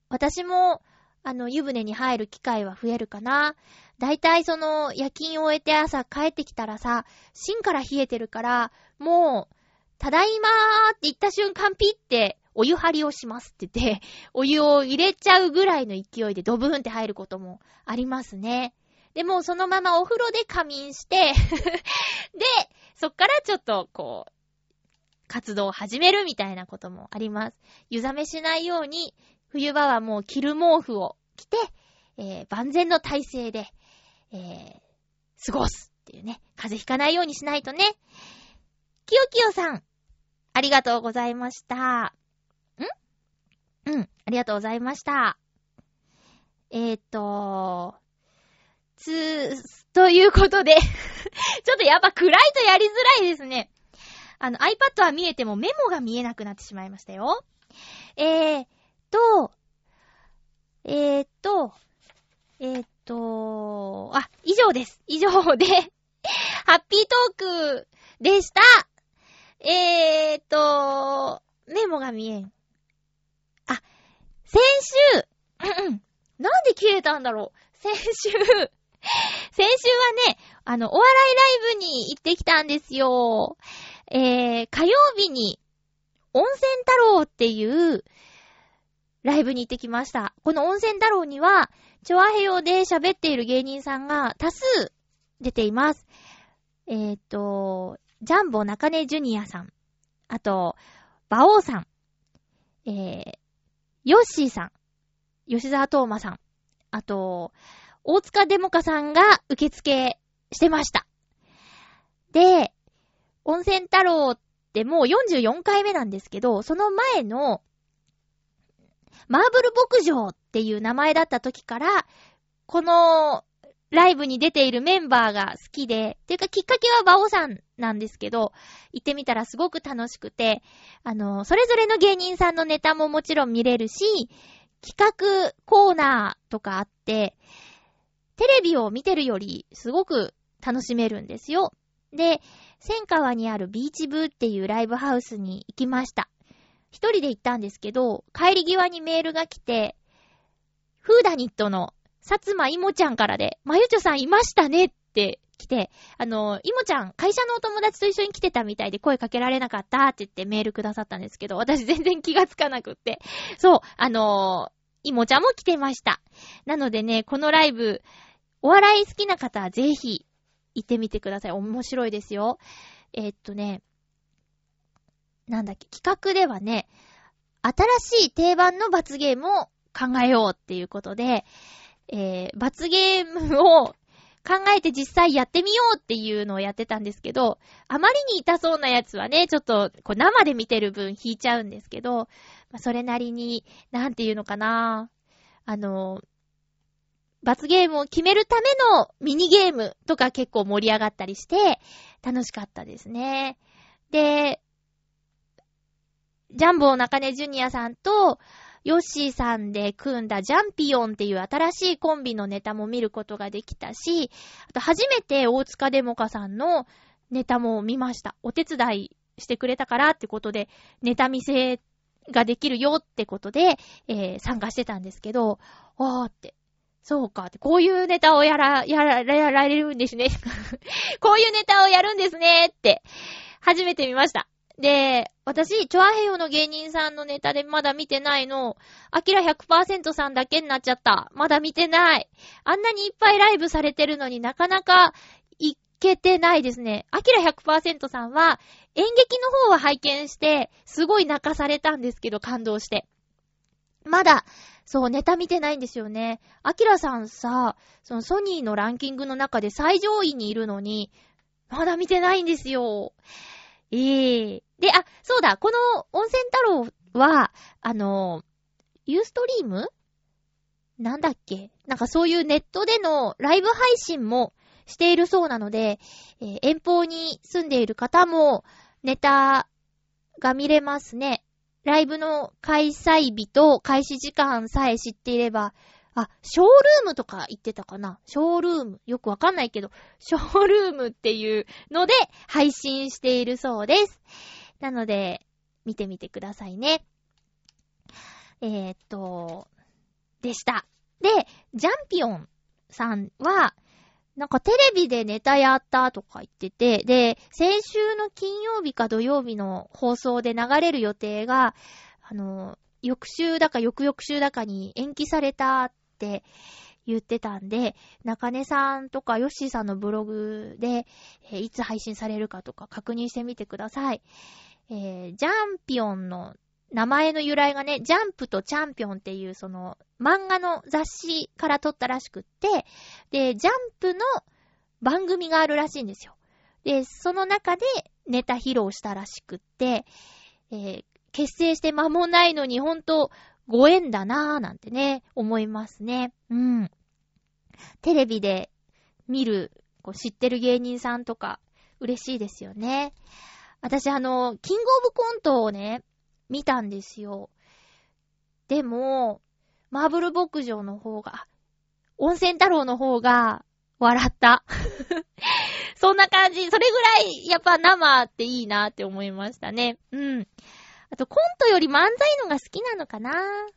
私もあの湯船に入る機会は増えるかな。だいたいその夜勤を終えて朝帰ってきたらさ、芯から冷えてるから、もうただいまーって言った瞬間ピってお湯張りをしますって言ってお湯を入れちゃうぐらいの勢いでドブーンって入ることもありますね。でもそのままお風呂で仮眠してでそっからちょっとこう活動を始めるみたいなこともあります。湯冷めしないように冬場はもう着る毛布を着て、えー、万全の体勢で、えー、過ごすっていうね。風邪ひかないようにしないとね。きよきよさん、ありがとうございました。ん？うん、ありがとうございました。えーと、つ、ということで、ちょっとやっぱ暗いとやりづらいですね。あの iPad は見えてもメモが見えなくなってしまいましたよ。えー、と、えーと、えーと、あ、以上です。以上で、ハッピートークでした。えーと、メモが見えん。あ、先週、なんで消えたんだろう。先週、先週はね、あの、お笑いライブに行ってきたんですよ。えー、火曜日に、温泉太郎っていう、ライブに行ってきました。この温泉太郎には、チョアヘヨで喋っている芸人さんが多数出ています。えっ、ー、と、ジャンボ中根ジュニアさん。あと、馬王さん。えー、ヨッシーさん。吉沢東馬さん。あと、大塚デモカさんが受付してました。で、温泉太郎ってもうよんじゅうよんかいめなんですけど、その前のマーブル牧場っていう名前だった時からこのライブに出ているメンバーが好きで、っていうかきっかけは馬王さんなんですけど、行ってみたらすごく楽しくて、あのそれぞれの芸人さんのネタももちろん見れるし、企画コーナーとかあって、テレビを見てるよりすごく楽しめるんですよ。で、千川にあるビーチ部っていうライブハウスに行きました。一人で行ったんですけど、帰り際にメールが来て、フーダニットのさつまいもちゃんからで、まゆちょさんいましたねって来て、あの、いもちゃん会社のお友達と一緒に来てたみたいで声かけられなかったって言ってメールくださったんですけど、私全然気がつかなくって。そう、あの、いもちゃんも来てました。なのでね、このライブ、お笑い好きな方はぜひ、行ってみてください。面白いですよ。えー、っとね、なんだっけ、企画ではね、新しい定番の罰ゲームを考えようっていうことで、えー、罰ゲームを考えて実際やってみようっていうのをやってたんですけど、あまりに痛そうなやつはね、ちょっとこう生で見てる分引いちゃうんですけど、まあ、それなりに、なんていうのかな、あの、罰ゲームを決めるためのミニゲームとか結構盛り上がったりして楽しかったですね。で、ジャンボ中根ジュニアさんとヨッシーさんで組んだジャンピオンっていう新しいコンビのネタも見ることができたし、あと初めて大塚デモカさんのネタも見ました。お手伝いしてくれたからってことでネタ見せができるよってことで、えー、参加してたんですけど、あーってそうか。こういうネタをやら、やら、やられるんですね。こういうネタをやるんですねって、初めて見ました。で、私、チョアヘヨの芸人さんのネタでまだ見てないの、アキラ ひゃくパーセント さんだけになっちゃった。まだ見てない。あんなにいっぱいライブされてるのになかなか行けてないですね。アキラ ひゃくパーセント さんは、演劇の方は拝見して、すごい泣かされたんですけど、感動して。まだ、そう、ネタ見てないんですよね。アキラさんさ、そのソニーのランキングの中で最上位にいるのに、まだ見てないんですよ。ええー。で、あ、そうだ、この温泉太郎は、あの、ユーストリーム？なんだっけ？なんかそういうネットでのライブ配信もしているそうなので、えー、遠方に住んでいる方もネタが見れますね。ライブの開催日と開始時間さえ知っていれば、あ、ショールームとか言ってたかな？ショールーム。よくわかんないけど、ショールームっていうので配信しているそうです。なので、見てみてくださいね。えー、っと、でした。で、ジャンピオンさんは、なんかテレビでネタやったとか言ってて、で、先週の金曜日か土曜日の放送で流れる予定が、あの、翌週だか翌々週だかに延期されたって言ってたんで、中根さんとかヨッシーさんのブログで、えー、いつ配信されるかとか確認してみてください。えー、ジャンピオンの名前の由来がね、ジャンプとチャンピオンっていうその漫画の雑誌から撮ったらしくって、で、ジャンプの番組があるらしいんですよ。で、その中でネタ披露したらしくって、えー、結成して間もないのにほんとご縁だなぁなんてね、思いますね。うん。テレビで見る、こう知ってる芸人さんとか嬉しいですよね。私あの、キングオブコントをね、見たんですよ。でもマーブル牧場の方が、温泉太郎の方が笑ったそんな感じ。それぐらいやっぱ生っていいなって思いましたね。うん。あとコントより漫才のが好きなのかな、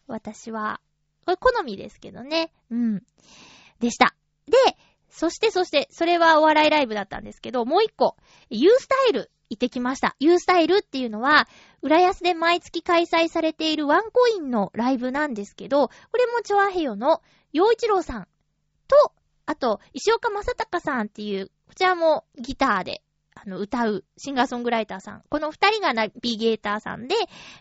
私は。これ好みですけどね。うんでした。で、そしてそしてそれはお笑いライブだったんですけど、もう一個ユースタイル行ってきました。ユースタイルっていうのは、浦安で毎月開催されているワンコインのライブなんですけど、これもチョアヘヨの陽一郎さんと、あと、石岡正隆さんっていう、こちらもギターで、あの、歌うシンガーソングライターさん。この二人がナビゲーターさんで、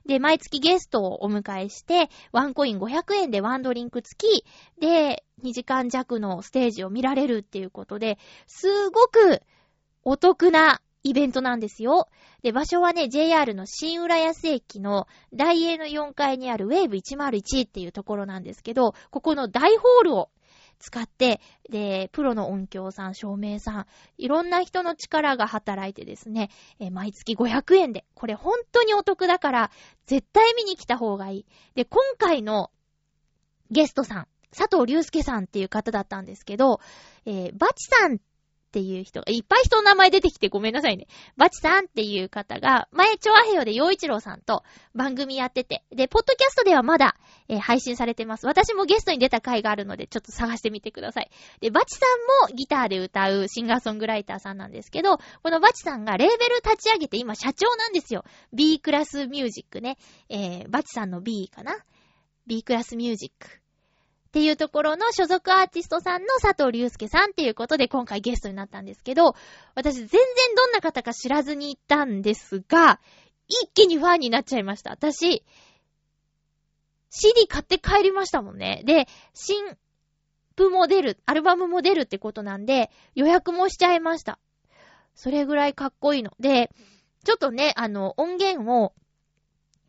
で、毎月ゲストをお迎えして、ワンコインごひゃくえんでワンドリンク付き、で、にじかんじゃくのステージを見られるっていうことで、すごくお得なイベントなんですよ。で、場所はね、ジェイアール の新浦安駅の大栄のよんかいにある ウェーブいちまるいち っていうところなんですけど、ここの大ホールを使って、で、プロの音響さん、照明さん、いろんな人の力が働いてですね、え、毎月ごひゃくえんで、これ本当にお得だから、絶対見に来た方がいい。で、今回のゲストさん、佐藤隆介さんっていう方だったんですけど、えー、バチさんっていう人が、いっぱい人の名前出てきてごめんなさいね。バチさんっていう方が、前、チョアヘヨで陽一郎さんと番組やってて、で、ポッドキャストではまだ、えー、配信されてます。私もゲストに出た回があるので、ちょっと探してみてください。で、バチさんもギターで歌うシンガーソングライターさんなんですけど、このバチさんがレーベル立ち上げて、今社長なんですよ。B クラスミュージックね。えー、バチさんの B かな？ B クラスミュージック。っていうところの所属アーティストさんの佐藤隆介さんっていうことで今回ゲストになったんですけど、私全然どんな方か知らずに行ったんですが、一気にファンになっちゃいました。私、シーディー 買って帰りましたもんね。で、新譜も出る、アルバムも出るってことなんで、予約もしちゃいました。それぐらいかっこいいの。で、ちょっとね、あの、音源を、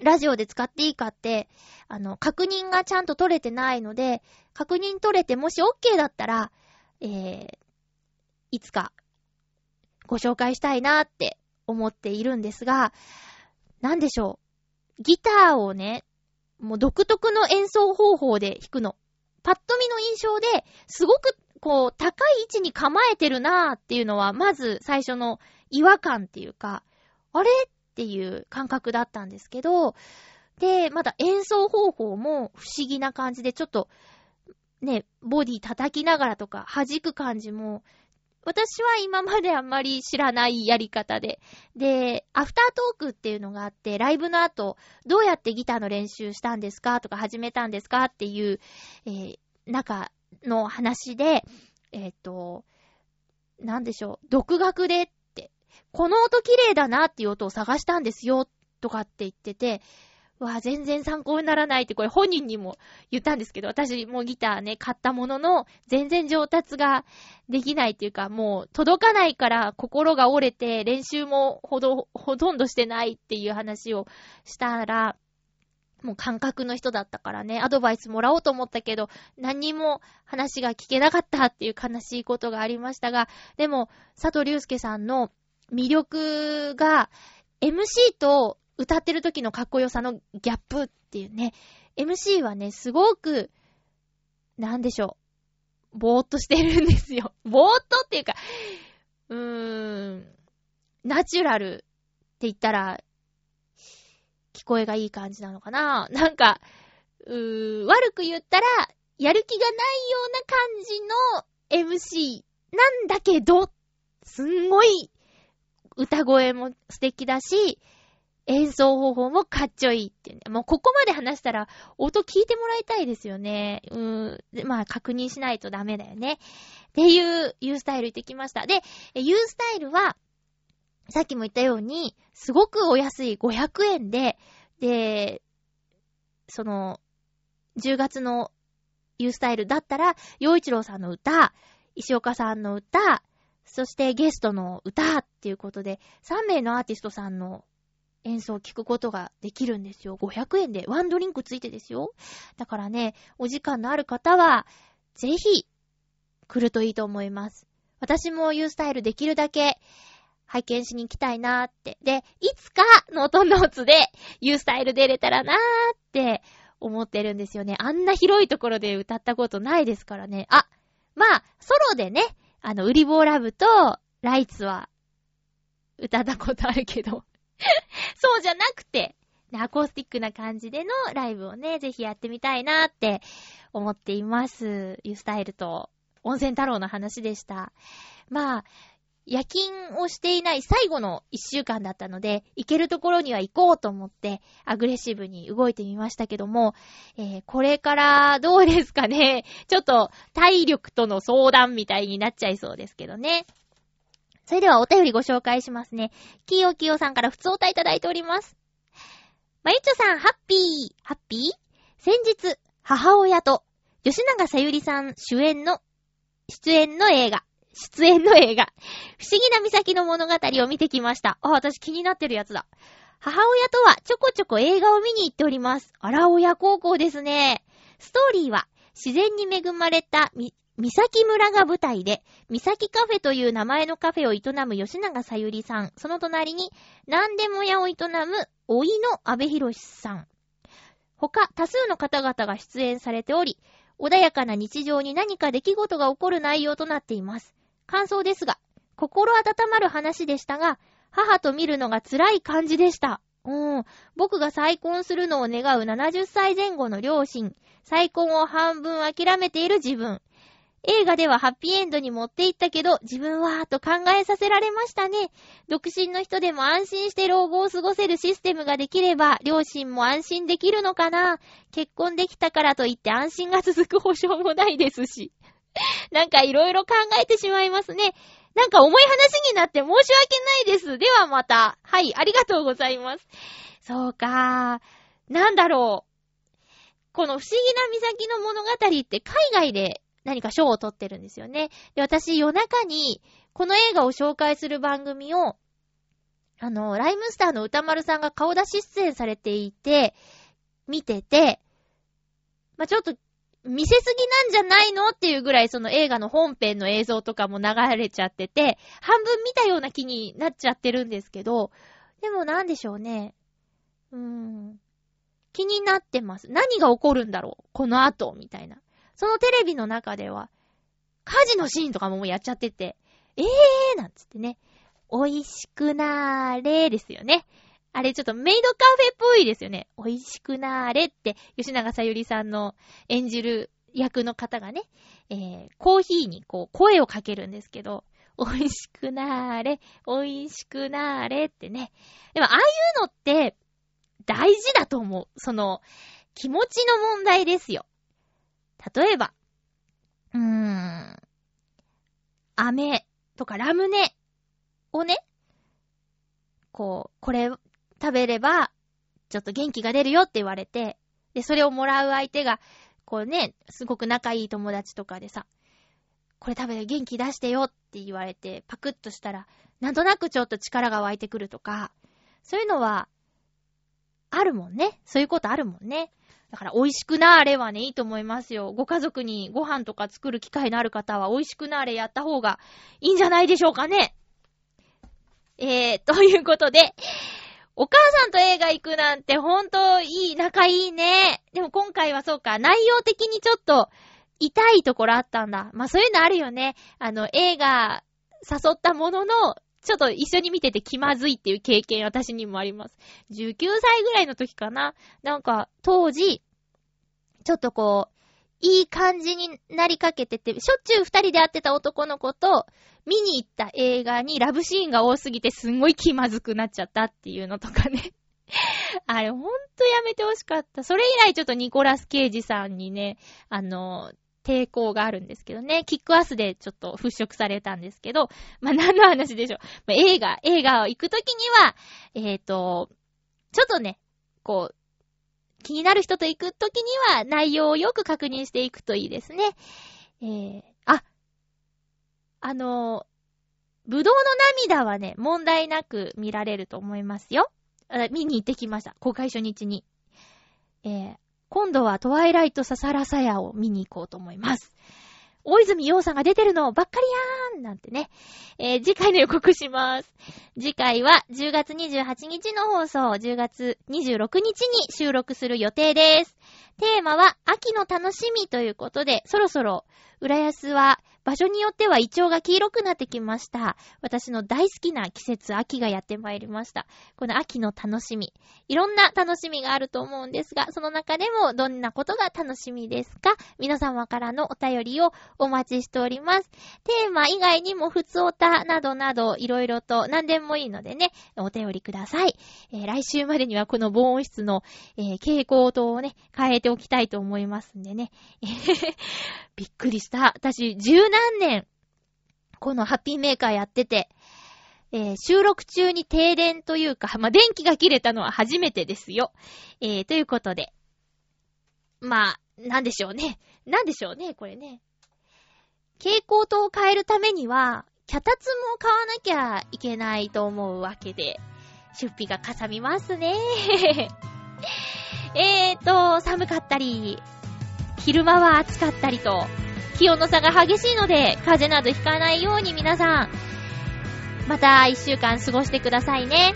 ラジオで使っていいかって、あの、確認がちゃんと取れてないので、確認取れて、もし OK だったら、えー、いつかご紹介したいなって思っているんですが、なんでしょう。ギターをね、もう独特の演奏方法で弾くの。パッと見の印象で、すごくこう、高い位置に構えてるなーっていうのは、まず最初の違和感っていうか、あれ？っていう感覚だったんですけど、で、まだ演奏方法も不思議な感じで、ちょっとね、ボディ叩きながらとか弾く感じも、私は今まであんまり知らないやり方で、で、アフタートークっていうのがあって、ライブの後、どうやってギターの練習したんですかとか始めたんですかっていう、えー、中の話で、えっと、なんでしょう、独学で、この音綺麗だなっていう音を探したんですよとかって言ってて、わあ全然参考にならないって、これ本人にも言ったんですけど、私もギターね買ったものの全然上達ができないっていうか、もう届かないから心が折れて練習もほどほとんどしてないっていう話をしたら、もう感覚の人だったからね、アドバイスもらおうと思ったけど、何も話が聞けなかったっていう悲しいことがありましたが、でも、佐藤隆介さんの魅力が、エムシー と歌ってる時のかっこよさのギャップっていうね、エムシー はね、すごく、なんでしょう、ぼーっとしてるんですよ。ぼーっとっていうか、うーん、ナチュラルって言ったら、聞こえがいい感じなのかな、なんかうー悪く言ったらやる気がないような感じの エムシー なんだけど、すんごい歌声も素敵だし演奏方法もかっちょいいっていう、ね、もうここまで話したら音聞いてもらいたいですよね。うーん、でまあ確認しないとダメだよねっていうユースタイル行ってきました。でユースタイルはさっきも言ったように、すごくお安いごひゃくえんで、で、その、じゅうがつのユースタイルだったら、陽一郎さんの歌、石岡さんの歌、そしてゲストの歌っていうことで、さんめいのアーティストさんの演奏を聴くことができるんですよ。ごひゃくえんで、ワンドリンクついてですよ。だからね、お時間のある方は、ぜひ、来るといいと思います。私もユースタイルできるだけ、拝見しに行きたいなーって。で、いつかノートノーツでユースタイル出れたらなーって思ってるんですよね。あんな広いところで歌ったことないですからね。あ、まあ、ソロでね、あの、ウリボーラブとライツは歌ったことあるけど。そうじゃなくて、アコースティックな感じでのライブをね、ぜひやってみたいなーって思っています。ユースタイルと温泉太郎の話でした。まあ、夜勤をしていない最後の一週間だったので、行けるところには行こうと思ってアグレッシブに動いてみましたけども、えー、これからどうですかね。ちょっと体力との相談みたいになっちゃいそうですけどね。それではお便りご紹介しますね。キヨキヨさんから普通お便いただいております。まゆちょさん、ハッピーハッピー。先日母親と吉永さゆりさん主演の出演の映画出演の映画、不思議な岬の物語を見てきました。あ、私気になってるやつだ。母親とはちょこちょこ映画を見に行っております。あら、親孝行ですね。ストーリーは自然に恵まれたみ、岬村が舞台で、岬カフェという名前のカフェを営む吉永さゆりさん、その隣に何でも屋を営む老いの阿部寛さん。他多数の方々が出演されており、穏やかな日常に何か出来事が起こる内容となっています。感想ですが、心温まる話でしたが、母と見るのが辛い感じでした。うん、僕が再婚するのを願うななじゅっさいぜん後の両親、再婚を半分諦めている自分。映画ではハッピーエンドに持っていったけど、自分はと考えさせられましたね。独身の人でも安心して老後を過ごせるシステムができれば、両親も安心できるのかな。結婚できたからといって安心が続く保証もないですし。なんかいろいろ考えてしまいますね。なんか重い話になって申し訳ないです。ではまた。はい、ありがとうございます。そうか。なんだろう。この不思議な岬の物語って海外で何か賞を取ってるんですよね。で、私夜中にこの映画を紹介する番組を、あの、ライムスターの歌丸さんが顔出し出演されていて、見てて、まぁ、ちょっと、見せすぎなんじゃないのっていうぐらいその映画の本編の映像とかも流れちゃってて、半分見たような気になっちゃってるんですけど、でもなんでしょうね。うーん。気になってます。何が起こるんだろうこの後みたいな。そのテレビの中では、火事のシーンとかももうやっちゃってて、えーなんつってね。美味しくなーれーですよね。あれちょっとメイドカフェっぽいですよね。美味しくなーれって吉永さゆりさんの演じる役の方がね、えー、コーヒーにこう声をかけるんですけど、美味しくなーれ、美味しくなーれってね。でもああいうのって大事だと思う。その気持ちの問題ですよ。例えば、うーん、飴とかラムネをね、こうこれ食べれば、ちょっと元気が出るよって言われて、で、それをもらう相手が、こうね、すごく仲いい友達とかでさ、これ食べて元気出してよって言われて、パクッとしたら、なんとなくちょっと力が湧いてくるとか、そういうのは、あるもんね。そういうことあるもんね。だから美味しくなーれはね、いいと思いますよ。ご家族にご飯とか作る機会のある方は美味しくなーれやった方がいいんじゃないでしょうかね。えー、ということで、お母さんと映画行くなんてほんといい、仲いいね。でも今回はそうか、内容的にちょっと痛いところあったんだ。まあそういうのあるよね。あの、映画誘ったものの、ちょっと一緒に見てて気まずいっていう経験、私にもあります。じゅうきゅうさいぐらいの時かな。なんか、当時、ちょっとこう、いい感じになりかけてて、しょっちゅう二人で会ってた男の子と、見に行った映画にラブシーンが多すぎて、すんごい気まずくなっちゃったっていうのとかね。あれ、ほんとやめてほしかった。それ以来ちょっとニコラス・ケイジさんにね、あの、抵抗があるんですけどね。キックアスでちょっと払拭されたんですけど、まあ、何の話でしょう。まあ、映画、映画を行くときには、えっと、ちょっとね、こう、気になる人と行くときには内容をよく確認していくといいですね。えー、あ、あの、ぶどうの涙はね、問題なく見られると思いますよ。見に行ってきました。公開初日に。えー今度はトワイライトササラサヤを見に行こうと思います。大泉洋さんが出てるのばっかりやーんなんてね、えー、次回の予告します。次回はじゅうがつにじゅうはちにちの放送、じゅうがつにじゅうろくにちに収録する予定です。テーマは秋の楽しみということで、そろそろ浦安は場所によってはイチョウが黄色くなってきました。私の大好きな季節、秋がやってまいりました。この秋の楽しみ。いろんな楽しみがあると思うんですが、その中でもどんなことが楽しみですか？皆様からのお便りをお待ちしております。テーマ以外にもふつおたなどなどいろいろと何でもいいのでね、お便りください。えー、来週までにはこの防音室の、えー、蛍光灯をね、変えておきたいと思いますんでね。びっくりした。私、十何年、このハッピーメーカーやってて、えー、収録中に停電というか、まあ、電気が切れたのは初めてですよ。えー、ということで。まあ、なんでしょうね。なんでしょうね、これね。蛍光灯を変えるためには、脚立も買わなきゃいけないと思うわけで、出費がかさみますね。えーと、寒かったり、昼間は暑かったりと、気温の差が激しいので、風邪などひかないように皆さん、また一週間過ごしてくださいね。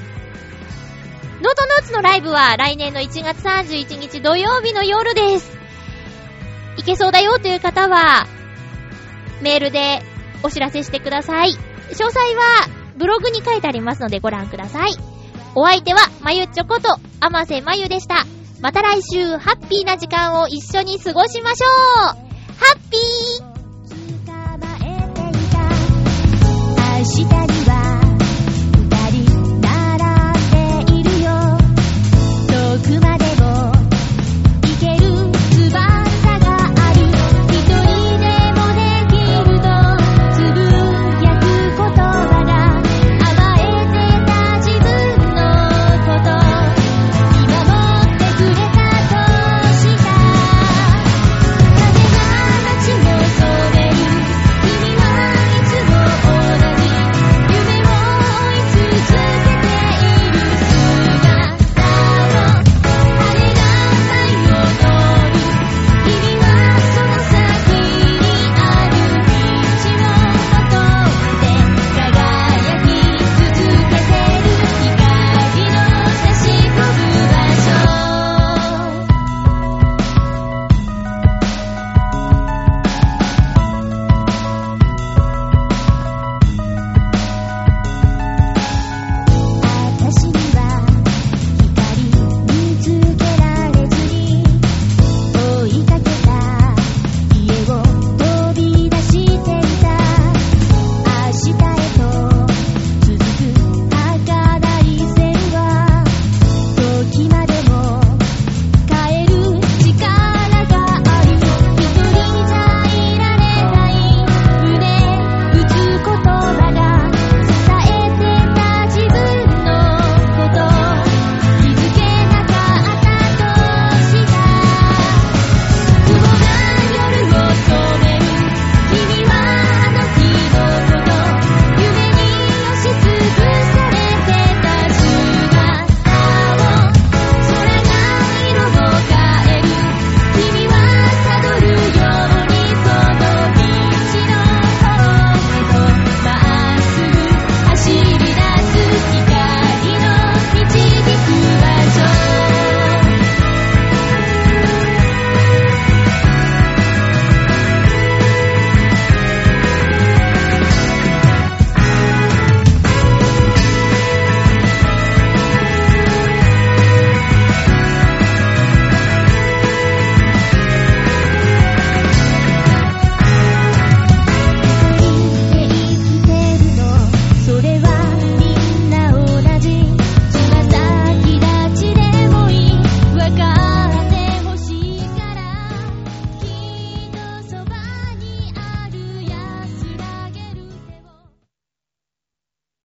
ノートノーツのライブは来年のいちがつさんじゅういちにち土曜日の夜です。いけそうだよという方は、メールでお知らせしてください。詳細はブログに書いてありますのでご覧ください。お相手は、まゆちょこと、あませまゆでした。また来週、ハッピーな時間を一緒に過ごしましょう。ハッピー